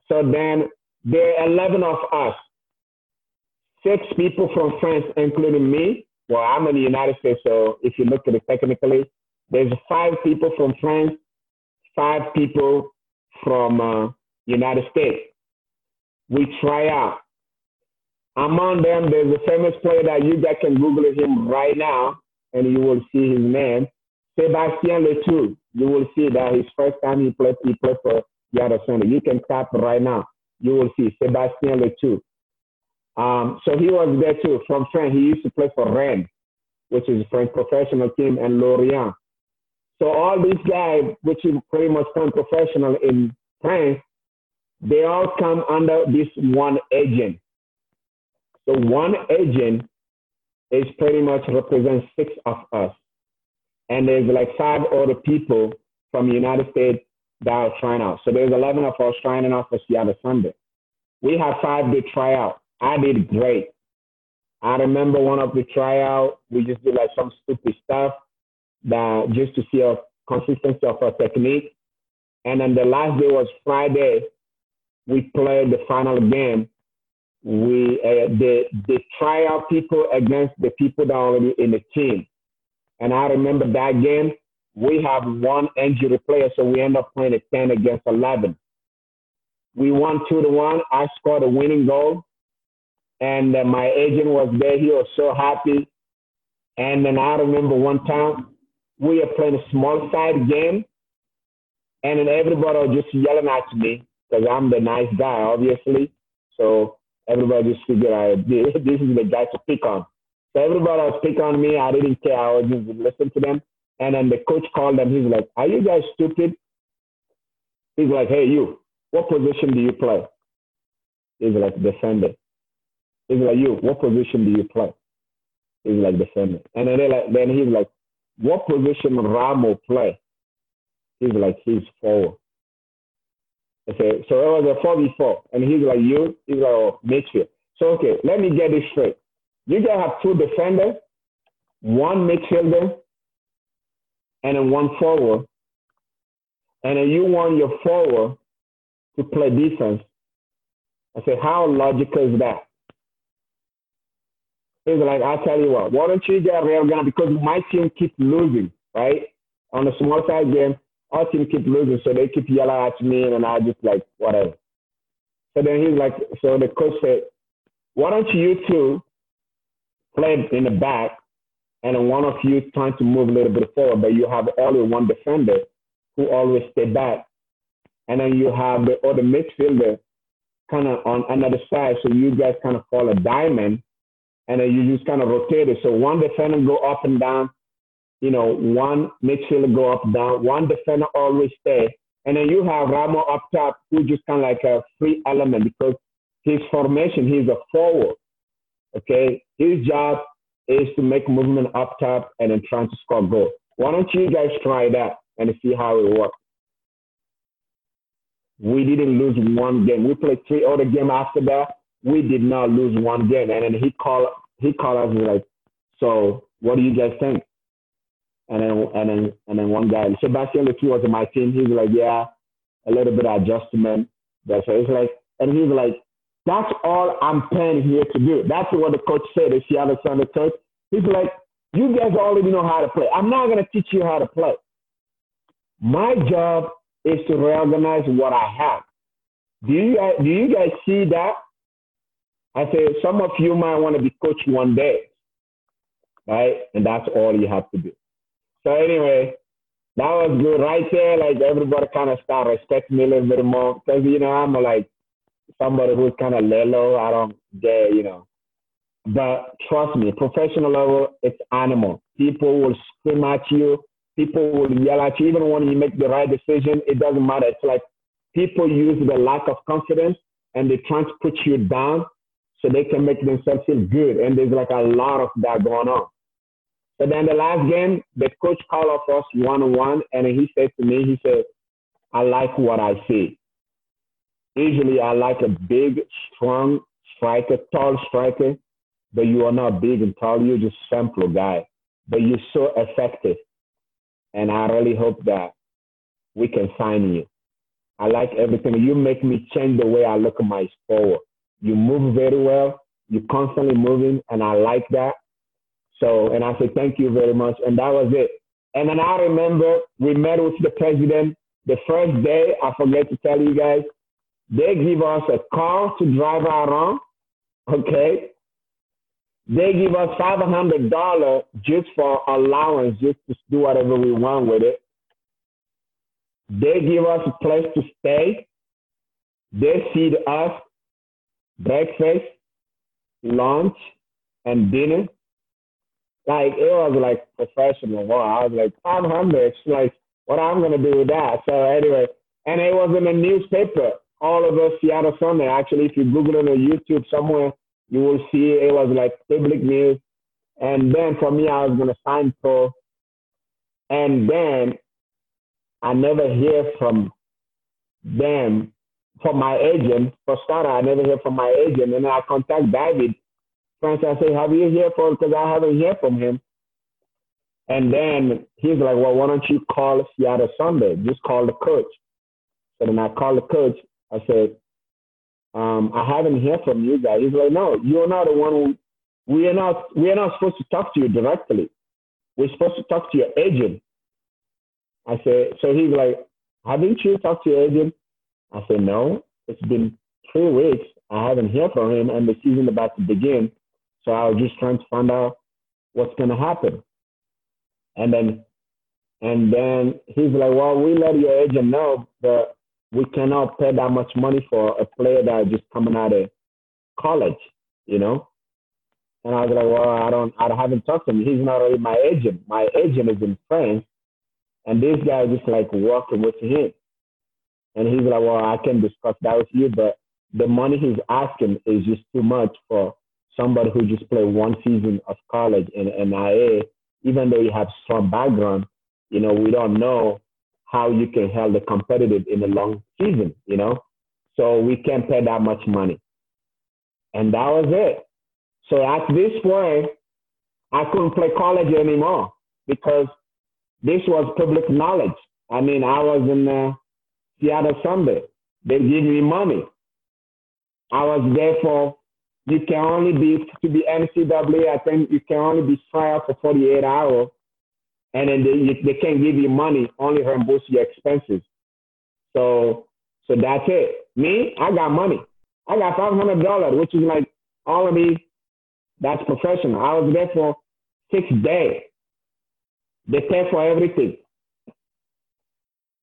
So then there are eleven of us, six people from France, including me. Well, I'm in the United States, so if you look at it technically, there's five people from France, five people from uh, United States. We try out. Among them, there's a famous player that you guys can Google him right now, and you will see his name, Sébastien Le Toux. You will see that his first time he played, he played for Seattle Sounders. You can tap right now. You will see Sébastien Le Toux. Um, so he was there too, from France. He used to play for Rennes, which is a French professional team, and Lorient. So all these guys, which is pretty much turned professional in France, they all come under this one agent. So one agent is pretty much represents six of us. And there's like five other people from the United States that are trying out. So there's eleven of us trying out for Seattle Sounders. We had five big tryouts. I did great. I remember one of the tryout, we just did like some stupid stuff that just to see our consistency of our technique. And then the last day was Friday. We played the final game. We uh, the the tryout people against the people that are already in the team. And I remember that game. We have one injury player, so we end up playing a ten against eleven. We won two to one. I scored a winning goal, and uh, my agent was there. He was so happy. And then I remember one time we were playing a small side game, and then everybody was just yelling at me because I'm the nice guy, obviously. So everybody just figured out this is the guy to pick on. So everybody was picking on me. I didn't care. I was just listening to them. And then the coach called them. He's like, "Are you guys stupid?" He's like, "Hey, you, what position do you play?" He's like, "Defender." He's like, "You, what position do you play?" He's like, "Defender." And then, like, then he's like, "What position Ramo play?" He's like, "He's forward." Okay, so it was a four v four. And he's like, "You?" He's like, "Oh, midfield." So, okay, let me get this straight. You guys have two defenders, one midfielder, and then one forward, and then you want your forward to play defense. I said, how logical is that? He's like, "I'll tell you what, why don't you get Real Ghana? Because my team keeps losing, right? On a small side game, our team keeps losing, so they keep yelling at me, and I just like, whatever." So then he's like, so the coach said, "Why don't you two play in the back, and then one of you is trying to move a little bit forward, but you have only one defender who always stay back. And then you have the other midfielder kind of on another side, so you guys kind of call a diamond, and then you just kind of rotate it. So one defender go up and down, you know, one midfielder go up and down, one defender always stay. And then you have Ramo up top, who just kind of like a free element because his formation, he's a forward, okay? His job is to make movement up top and then trying to score goal. Why don't you guys try that and see how it works?" We didn't lose one game. We played three other games after that. We did not lose one game. And then he called he called us and was like, "So what do you guys think?" And then and then and then one guy, Sébastien Le Toux was on my team. He was like, "Yeah, a little bit of adjustment." That's what it's like. And he was like, "That's all I'm paying here to do." That's what the coach said, the Seattle Sounders coach. He's like, "You guys already know how to play. I'm not going to teach you how to play. My job is to reorganize what I have. Do you, do you guys see that?" I said, "Some of you might want to be coached one day." Right? And that's all you have to do. So anyway, that was good. Right there, like everybody kind of started respecting me a little bit more because, you know, I'm like, somebody who's kind of lelo, I don't dare, you know. But trust me, professional level, it's animal. People will scream at you. People will yell at you. Even when you make the right decision, it doesn't matter. It's like people use the lack of confidence and they try to put you down so they can make themselves feel good. And there's like a lot of that going on. But then the last game, the coach called off us one-on-one, and he said to me, he said, "I like what I see. Usually I like a big, strong striker, tall striker, but you are not big and tall. You're just simple guy, but you're so effective. And I really hope that we can sign you. I like everything. You make me change the way I look at my sport. You move very well. You're constantly moving, and I like that." So, and I said, "Thank you very much." And that was it. And then I remember we met with the president the first day. I forget to tell you guys. They give us a car to drive around, okay? They give us five hundred dollars just for allowance, just to do whatever we want with it. They give us a place to stay. They feed us breakfast, lunch, and dinner. Like, it was like professional. Wow. I was like, five hundred. Like, what I'm going to do with that? So anyway, and it was in the newspaper. All of us, Seattle Sounders. Actually, if you Google it on YouTube somewhere, you will see it was like public news. And then for me, I was going to sign pro. And then I never hear from them, from my agent. For starter, I never hear from my agent. And then I contact David. Friends, I say, have you heard from him? Because I haven't heard from him. And then he's like, well, why don't you call Seattle Sounders? Just call the coach. So then I called the coach. I said, um, I haven't heard from you guys. He's like, no, you're not the one who, we are not, we are not supposed to talk to you directly. We're supposed to talk to your agent. I said, so he's like, haven't you talked to your agent? I said, no, it's been three weeks. I haven't heard from him and the season about to begin. So I was just trying to find out what's going to happen. And then, and then he's like, well, we let your agent know that we cannot pay that much money for a player that is just coming out of college, you know? And I was like, well, I don't, I haven't talked to him. He's not really my agent. My agent is in France. And this guy is just like working with him. And he's like, well, I can discuss that with you, but the money he's asking is just too much for somebody who just played one season of college in N I A, even though you have strong background, you know, we don't know how you can held the competitive in a long season, you know? So we can't pay that much money. And that was it. So at this point, I couldn't play college anymore because this was public knowledge. I mean, I was in uh, Seattle Sounders. They give me money. I was there for, you can only be, to be N C double A, I think you can only be trial for forty-eight hours. And then they, they can't give you money, only reimburse your expenses. So so that's it. Me, I got money. I got five hundred dollars, which is like all of me. That's professional. I was there for six days. They pay for everything.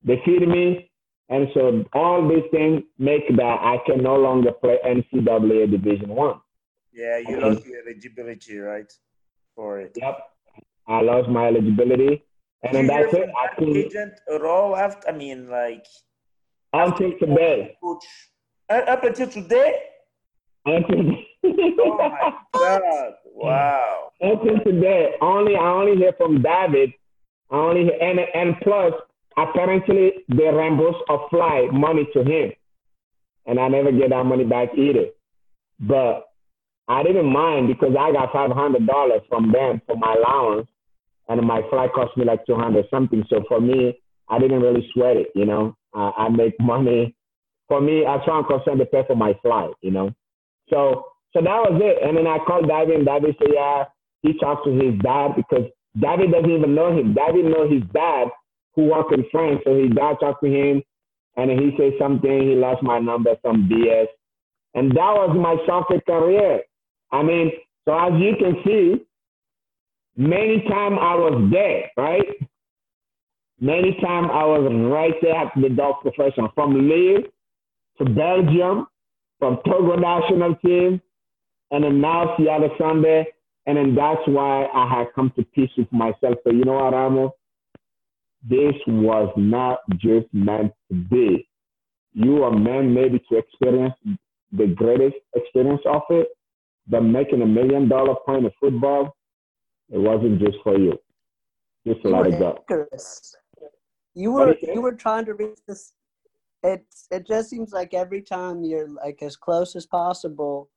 They feed me. And so all these things make that I can no longer play N C double A Division One. Yeah, you lost and, your eligibility, right? For it. Yep. I lost my eligibility, and then that's it. I couldn't agent role after. I mean, like until today. Coach, up until today. Until oh my God! Wow. Until today, only I only hear from David. I only hear, and and plus, apparently they reimburse or fly money to him, and I never get that money back either. But I didn't mind because I got five hundred dollars from them for my allowance. And my flight cost me like two hundred something. So for me, I didn't really sweat it, you know. Uh, I make money. For me, I try and concern to pay for my flight, you know. So so that was it. And then I called David, and David said, yeah, he talked to his dad because David doesn't even know him. David knows his dad who works in France. So his dad talked to him, and then he said something. He lost my number, some B S. And that was my soccer career. I mean, so as you can see, many times I was there, right? Many times I was right there at the dog profession, from Lille to Belgium, from Togo national team, and then now Seattle Sounders. And then that's why I had come to peace with myself. So you know what, Ramo? This was not just meant to be. You are meant maybe to experience the greatest experience of it. But making a million dollar playing football, it wasn't just for you. Just a lot of that. You were you were trying to reach this. It it just seems like every time you're like as close as possible.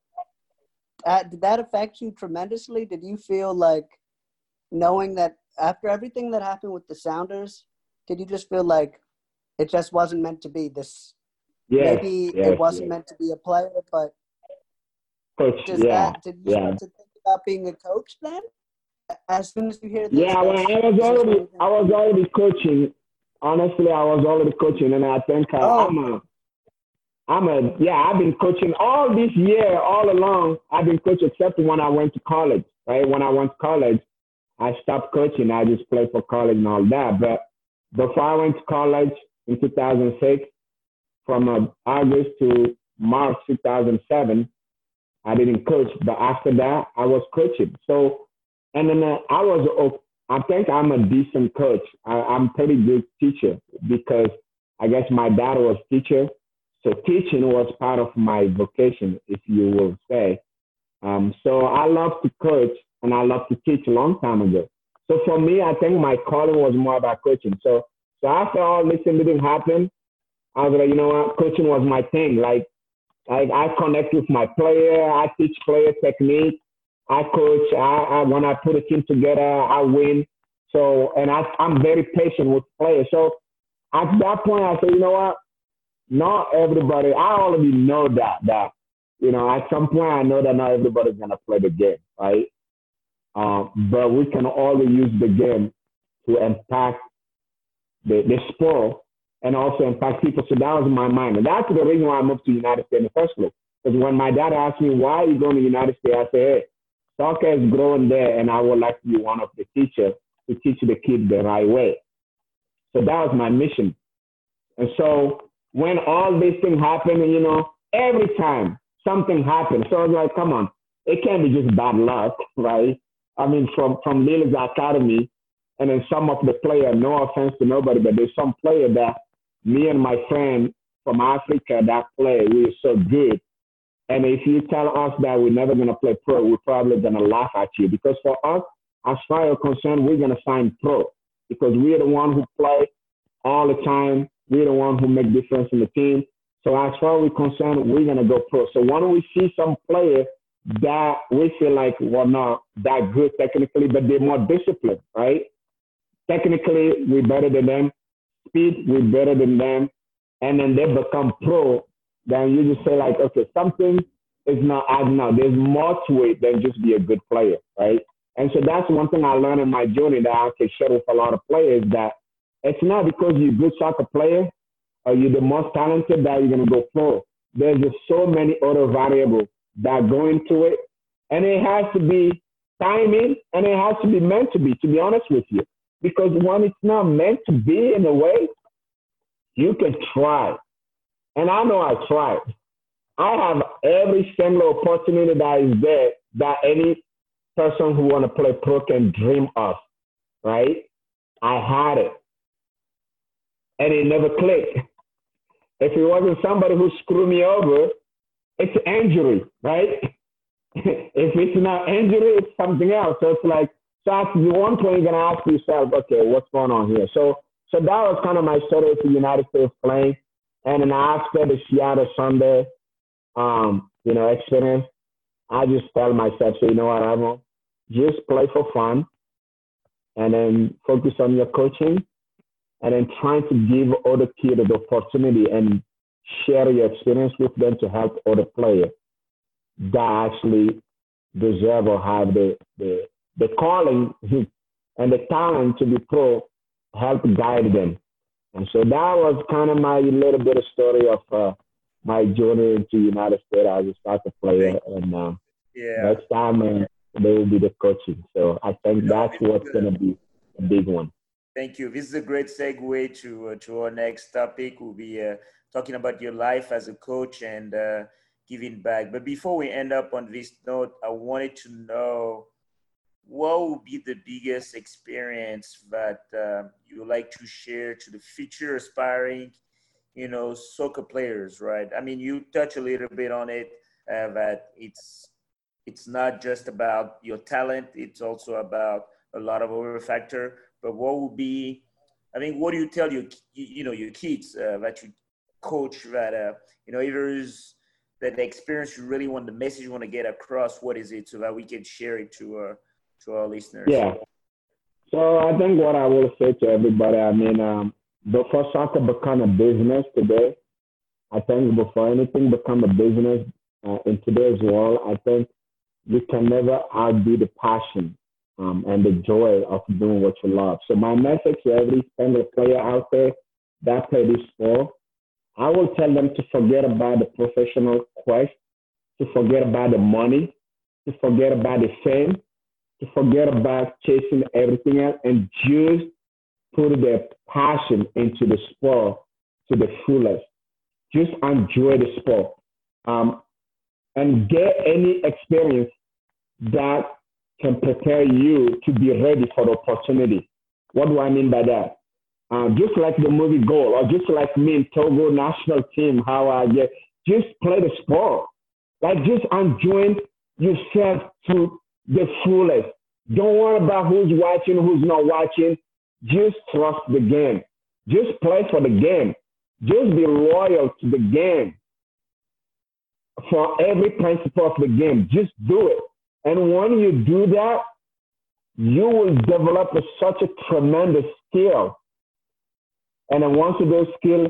Uh, did that affect you tremendously? Did you feel like knowing that after everything that happened with the Sounders, did you just feel like it just wasn't meant to be this? Yeah, maybe yes, it wasn't yes. meant to be a player, but. Coach, Does yeah, that, did you yeah. start to think about being a coach then? As soon as you hear this? Yeah, well, I was already, I was already coaching. Honestly, I was already coaching, and I think I, oh. I'm a, I'm a, yeah, I've been coaching all this year, all along. I've been coaching except when I went to college, right? When I went to college, I stopped coaching. I just played for college and all that. But before I went to college in two thousand six, from uh, August to March two thousand seven, I didn't coach, but after that, I was coaching. So And then uh, I was, I think I'm a decent coach. I, I'm pretty good teacher because I guess my dad was teacher. So teaching was part of my vocation, if you will say. Um, so I love to coach and I love to teach a long time ago. So for me, I think my calling was more about coaching. So so after all this everything happened, I was like, you know what, coaching was my thing. Like, like I connect with my player, I teach player technique, I coach, I, I when I put a team together, I win. So, and I, I'm very patient with players. So at that point, I said, you know what, not everybody, I already know that, that, you know, at some point I know that not everybody's going to play the game, right? Um, but we can always use the game to impact the, the sport and also impact people. So that was my mind. And that's the reason why I moved to the United States in the first place. Because when my dad asked me, why are you going to the United States? I said, hey, soccer is growing there, and I would like to be one of the teachers to teach the kids the right way. So that was my mission. And so when all these things happen, you know, every time something happens, so I was like, come on, it can't be just bad luck, right? I mean, from, from Lille Academy, and then some of the players, no offense to nobody, but there's some player that me and my friend from Africa that play, we are so good. And if you tell us that we're never going to play pro, we're probably going to laugh at you. Because for us, as far as concerned, we're going to sign pro. Because we're the one who play all the time. We're the one who make difference in the team. So as far as we're concerned, we're going to go pro. So when we see some player that we feel like, well, not that good technically, but they're more disciplined, right? Technically, we're better than them. Speed, we're better than them. And then they become pro. Then you just say like, okay, something is not adding up. There's more to it than just be a good player, right? And so that's one thing I learned in my journey that I can share with a lot of players, that it's not because you're a good soccer player or you're the most talented that you're going to go pro. There's just so many other variables that go into it. And it has to be timing and it has to be meant to be, to be honest with you. Because when it's not meant to be in a way, you can try. And I know I tried. I have every single opportunity that is there that any person who want to play pro can dream of, right? I had it. And it never clicked. If it wasn't somebody who screwed me over, it's injury, right? If it's not injury, it's something else. So it's like, so at one point you're going to ask yourself, okay, what's going on here? So, so that was kind of my story with the United States playing. And then after the Seattle Sounders, um, you know, experience, I just tell myself, so you know what, Ramo, just play for fun and then focus on your coaching and then trying to give other kids the opportunity and share your experience with them to help other players that actually deserve or have the, the, the calling and the talent to be pro, help guide them. And so that was kind of my little bit of story of uh, my journey into the United States as a soccer player. And uh, yeah. next time, uh, they will be the coaching. So I think no, that's what's going to be a big one. Thank you. This is a great segue to, uh, to our next topic. We'll be uh, talking about your life as a coach and uh, giving back. But before we end up on this note, I wanted to know, what would be the biggest experience that uh, you would like to share to the future aspiring, you know, soccer players, right? I mean, you touch a little bit on it, uh, that it's it's not just about your talent. It's also about a lot of other factors. But what would be, I mean, what do you tell your, you know, your kids uh, that you coach that, uh, you know, either is that the experience you really want, the message you want to get across, what is it so that we can share it to our, to our listeners? Yeah. So I think what I will say to everybody, I mean, um, before soccer become a business today, I think before anything become a business uh, in today's world, I think you can never outdo the passion um, and the joy of doing what you love. So my message to every single player out there that play this sport, I will tell them to forget about the professional quest, to forget about the money, to forget about the fame, to forget about chasing everything else and just put their passion into the sport to the fullest. Just enjoy the sport um, and get any experience that can prepare you to be ready for the opportunity. What do I mean by that? Uh, just like the movie Goal, or just like me in Togo national team, how I get, just play the sport. Like, just enjoy yourself to the fullest. Don't worry about who's watching, who's not watching. Just trust the game. Just play for the game. Just be loyal to the game. For every principle of the game, just do it. And when you do that, you will develop a, such a tremendous skill. And then once those skills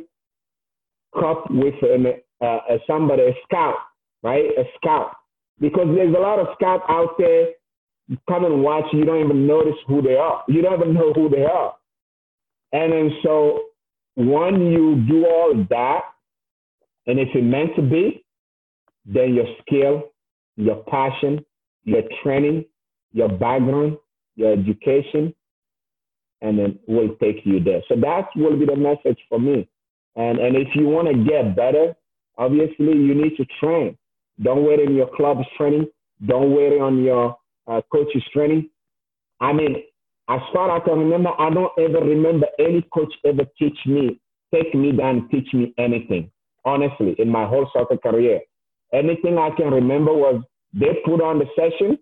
coupled with an, uh, somebody, a scout, right? A scout. Because there's a lot of scouts out there, you come and watch, you don't even notice who they are. You don't even know who they are. And then so when you do all that, and if you're meant to be, then your skill, your passion, your training, your background, your education, and then we'll take you there. So that will be the message for me. And and if you want to get better, obviously you need to train. Don't wait in your club's training. Don't wait on your uh, coach's training. I mean, as far as I can remember, I don't ever remember any coach ever teach me, take me down and teach me anything, honestly, in my whole soccer career. Anything I can remember was they put on the session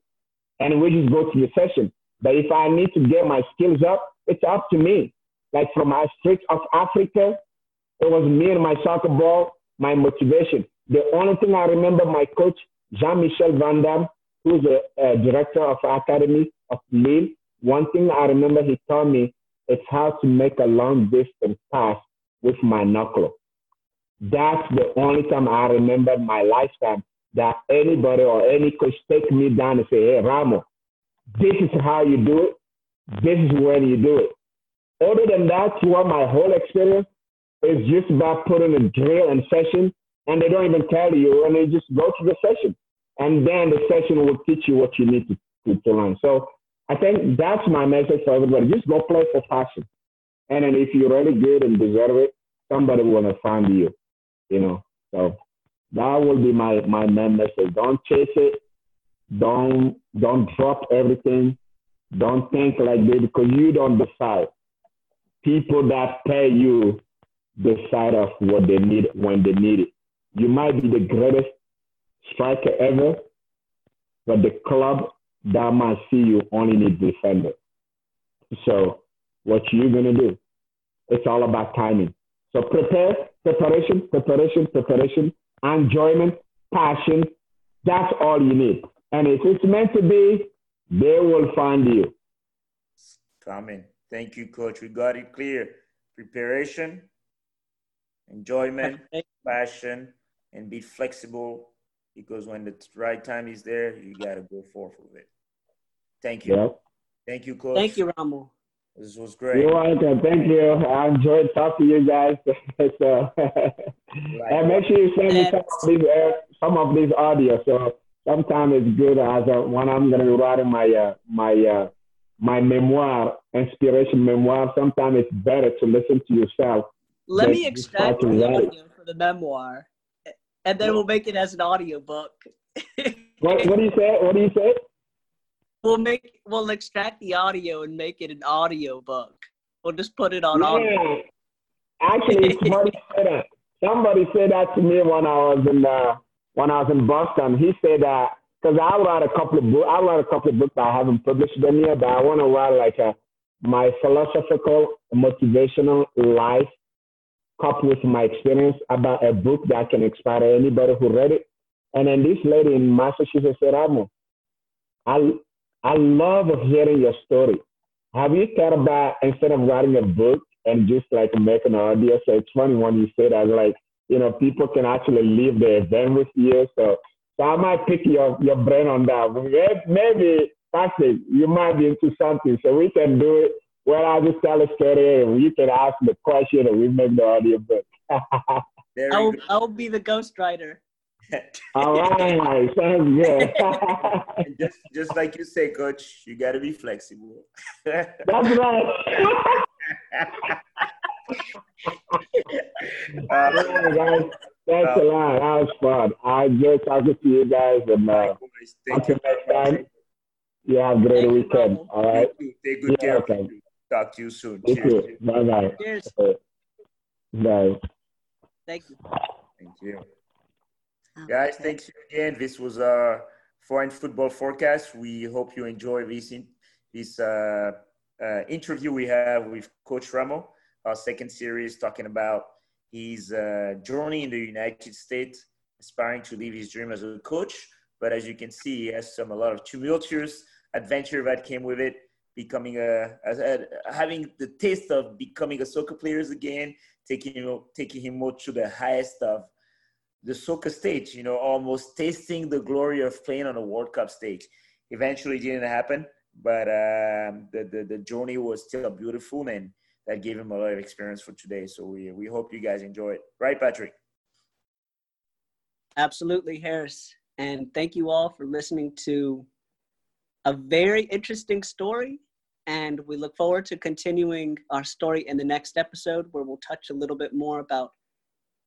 and we just go to the session. But if I need to get my skills up, it's up to me. Like from my streets of Africa, it was me and my soccer ball, my motivation. The only thing I remember, my coach, Jean-Michel Van Damme, who's the uh, director of Academy of Lille, one thing I remember he taught me is how to make a long distance pass with my knuckle. That's the only time I remember my lifetime that anybody or any coach take me down and say, hey, Ramo, this is how you do it. This is when you do it. Other than that, throughout my whole experience, it's just about putting a drill and session, and they don't even tell you, and they just go to the session. And then the session will teach you what you need to, to, to learn. So I think that's my message for everybody. Just go play for passion. And then if you're really good and deserve it, somebody will find you. You know, so that will be my, my main message. Don't chase it. Don't don't drop everything. Don't think like this because you don't decide. People that pay you decide of what they need when they need it. You might be the greatest striker ever, but the club that might see you only needs defender. So what you gonna do? It's all about timing. So prepare, preparation, preparation, preparation, enjoyment, passion. That's all you need. And if it's meant to be, they will find you. Amen. Thank you, Coach. We got it clear. Preparation, enjoyment, passion, and be flexible because when the right time is there, you got to go forth with it. Thank you. Yep. Thank you, Coach. Thank you, Ramo. This was great. You're welcome. Thank you. I enjoyed talking to you guys. so, and make sure you send me some of these, uh, some of these audio. So sometimes it's good as a, when I'm going to write my uh, my uh, my memoir, inspiration memoir. Sometimes it's better to listen to yourself. Let me extract the audio for the memoir, and then we'll make it as an audio book. what, what do you say? What do you say? We'll make we'll extract the audio and make it an audio book. We'll just put it on yeah. audio. Actually, somebody said that. Somebody said that to me when I was in uh, when I was in Boston. He said that because I wrote a couple of books. I wrote a couple of books that I haven't published them yet, but I want to write like a, my philosophical, motivational life, coupled with my experience about a book that can inspire anybody who read it. And then this lady in Massachusetts said, "Ramo, I." I love hearing your story. Have you thought about, instead of writing a book and just like making an audio, so it's funny when you say that, like, you know, people can actually leave the event with you. So, so I might pick your, your brain on that. Maybe, Patrick, you might be into something. So we can do it. Well, I'll just tell a story and you can ask the question and we make the audio book. I'll, I'll be the ghostwriter. All right, sounds good. just, just like you say, Coach, you gotta be flexible. That's right. uh, yeah, guys, thanks uh, a lot. That was fun. I enjoyed talking to you guys, and uh, until next time, Yeah, have a great weekend. All right. Take good yeah, care okay. of you. Talk to you soon. Thank Cheers. You. Bye-bye. Cheers. Bye. Thank you. Thank you. Oh, Guys, okay. thanks again. This was a Foreign Football Forecast. We hope you enjoy this, in, this uh, uh, interview we have with Coach Ramo, our second series, talking about his uh, journey in the United States, aspiring to live his dream as a coach. But as you can see, he has some a lot of tumultuous adventure that came with it, becoming a, as a having the taste of becoming a soccer player again, taking him taking him more to the highest of the soccer stage. You know, almost tasting the glory of playing on a World Cup stage. Eventually, it didn't happen, but um, the, the the journey was still beautiful, and that gave him a lot of experience for today. So we we hope you guys enjoy it, right, Patrick? Absolutely, Harris. And thank you all for listening to a very interesting story. And we look forward to continuing our story in the next episode, where we'll touch a little bit more about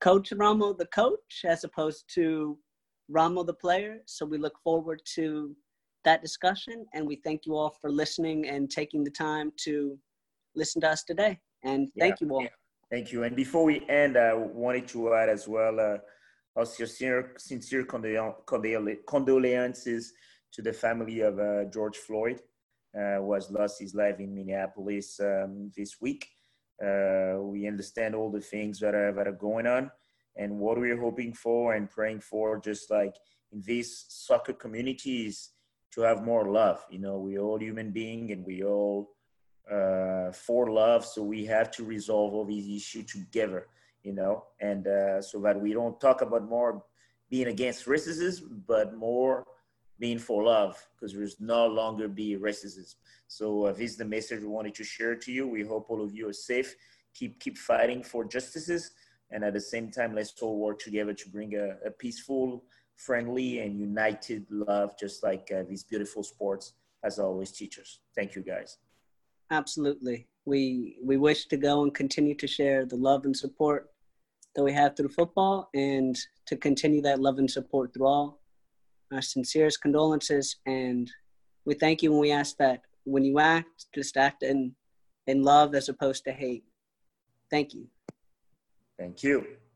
Coach Ramo, the coach, as opposed to Ramo, the player. So we look forward to that discussion. And we thank you all for listening and taking the time to listen to us today. And thank yeah, you all. Yeah. Thank you. And before we end, I wanted to add as well, uh, our sincere, sincere condolences to the family of uh, George Floyd, uh, who has lost his life in Minneapolis um, this week. Uh, we understand all the things that are, that are going on, and what we're hoping for and praying for, just like in these soccer communities, to have more love. You know, we're all human beings, and we all uh, for love, so we have to resolve all these issues together. You know, and uh, so that we don't talk about more being against racism, but more being for love, because there's no longer be racism. So uh, this is the message we wanted to share to you. We hope all of you are safe. Keep keep fighting for justices. And at the same time, let's all work together to bring a, a peaceful, friendly, and united love, just like uh, these beautiful sports, as always, teachers. Thank you, guys. Absolutely. We we wish to go and continue to share the love and support that we have through football, and to continue that love and support through all. Our sincerest condolences, and we thank you, when we ask that when you act, just act in, in love as opposed to hate. Thank you. Thank you.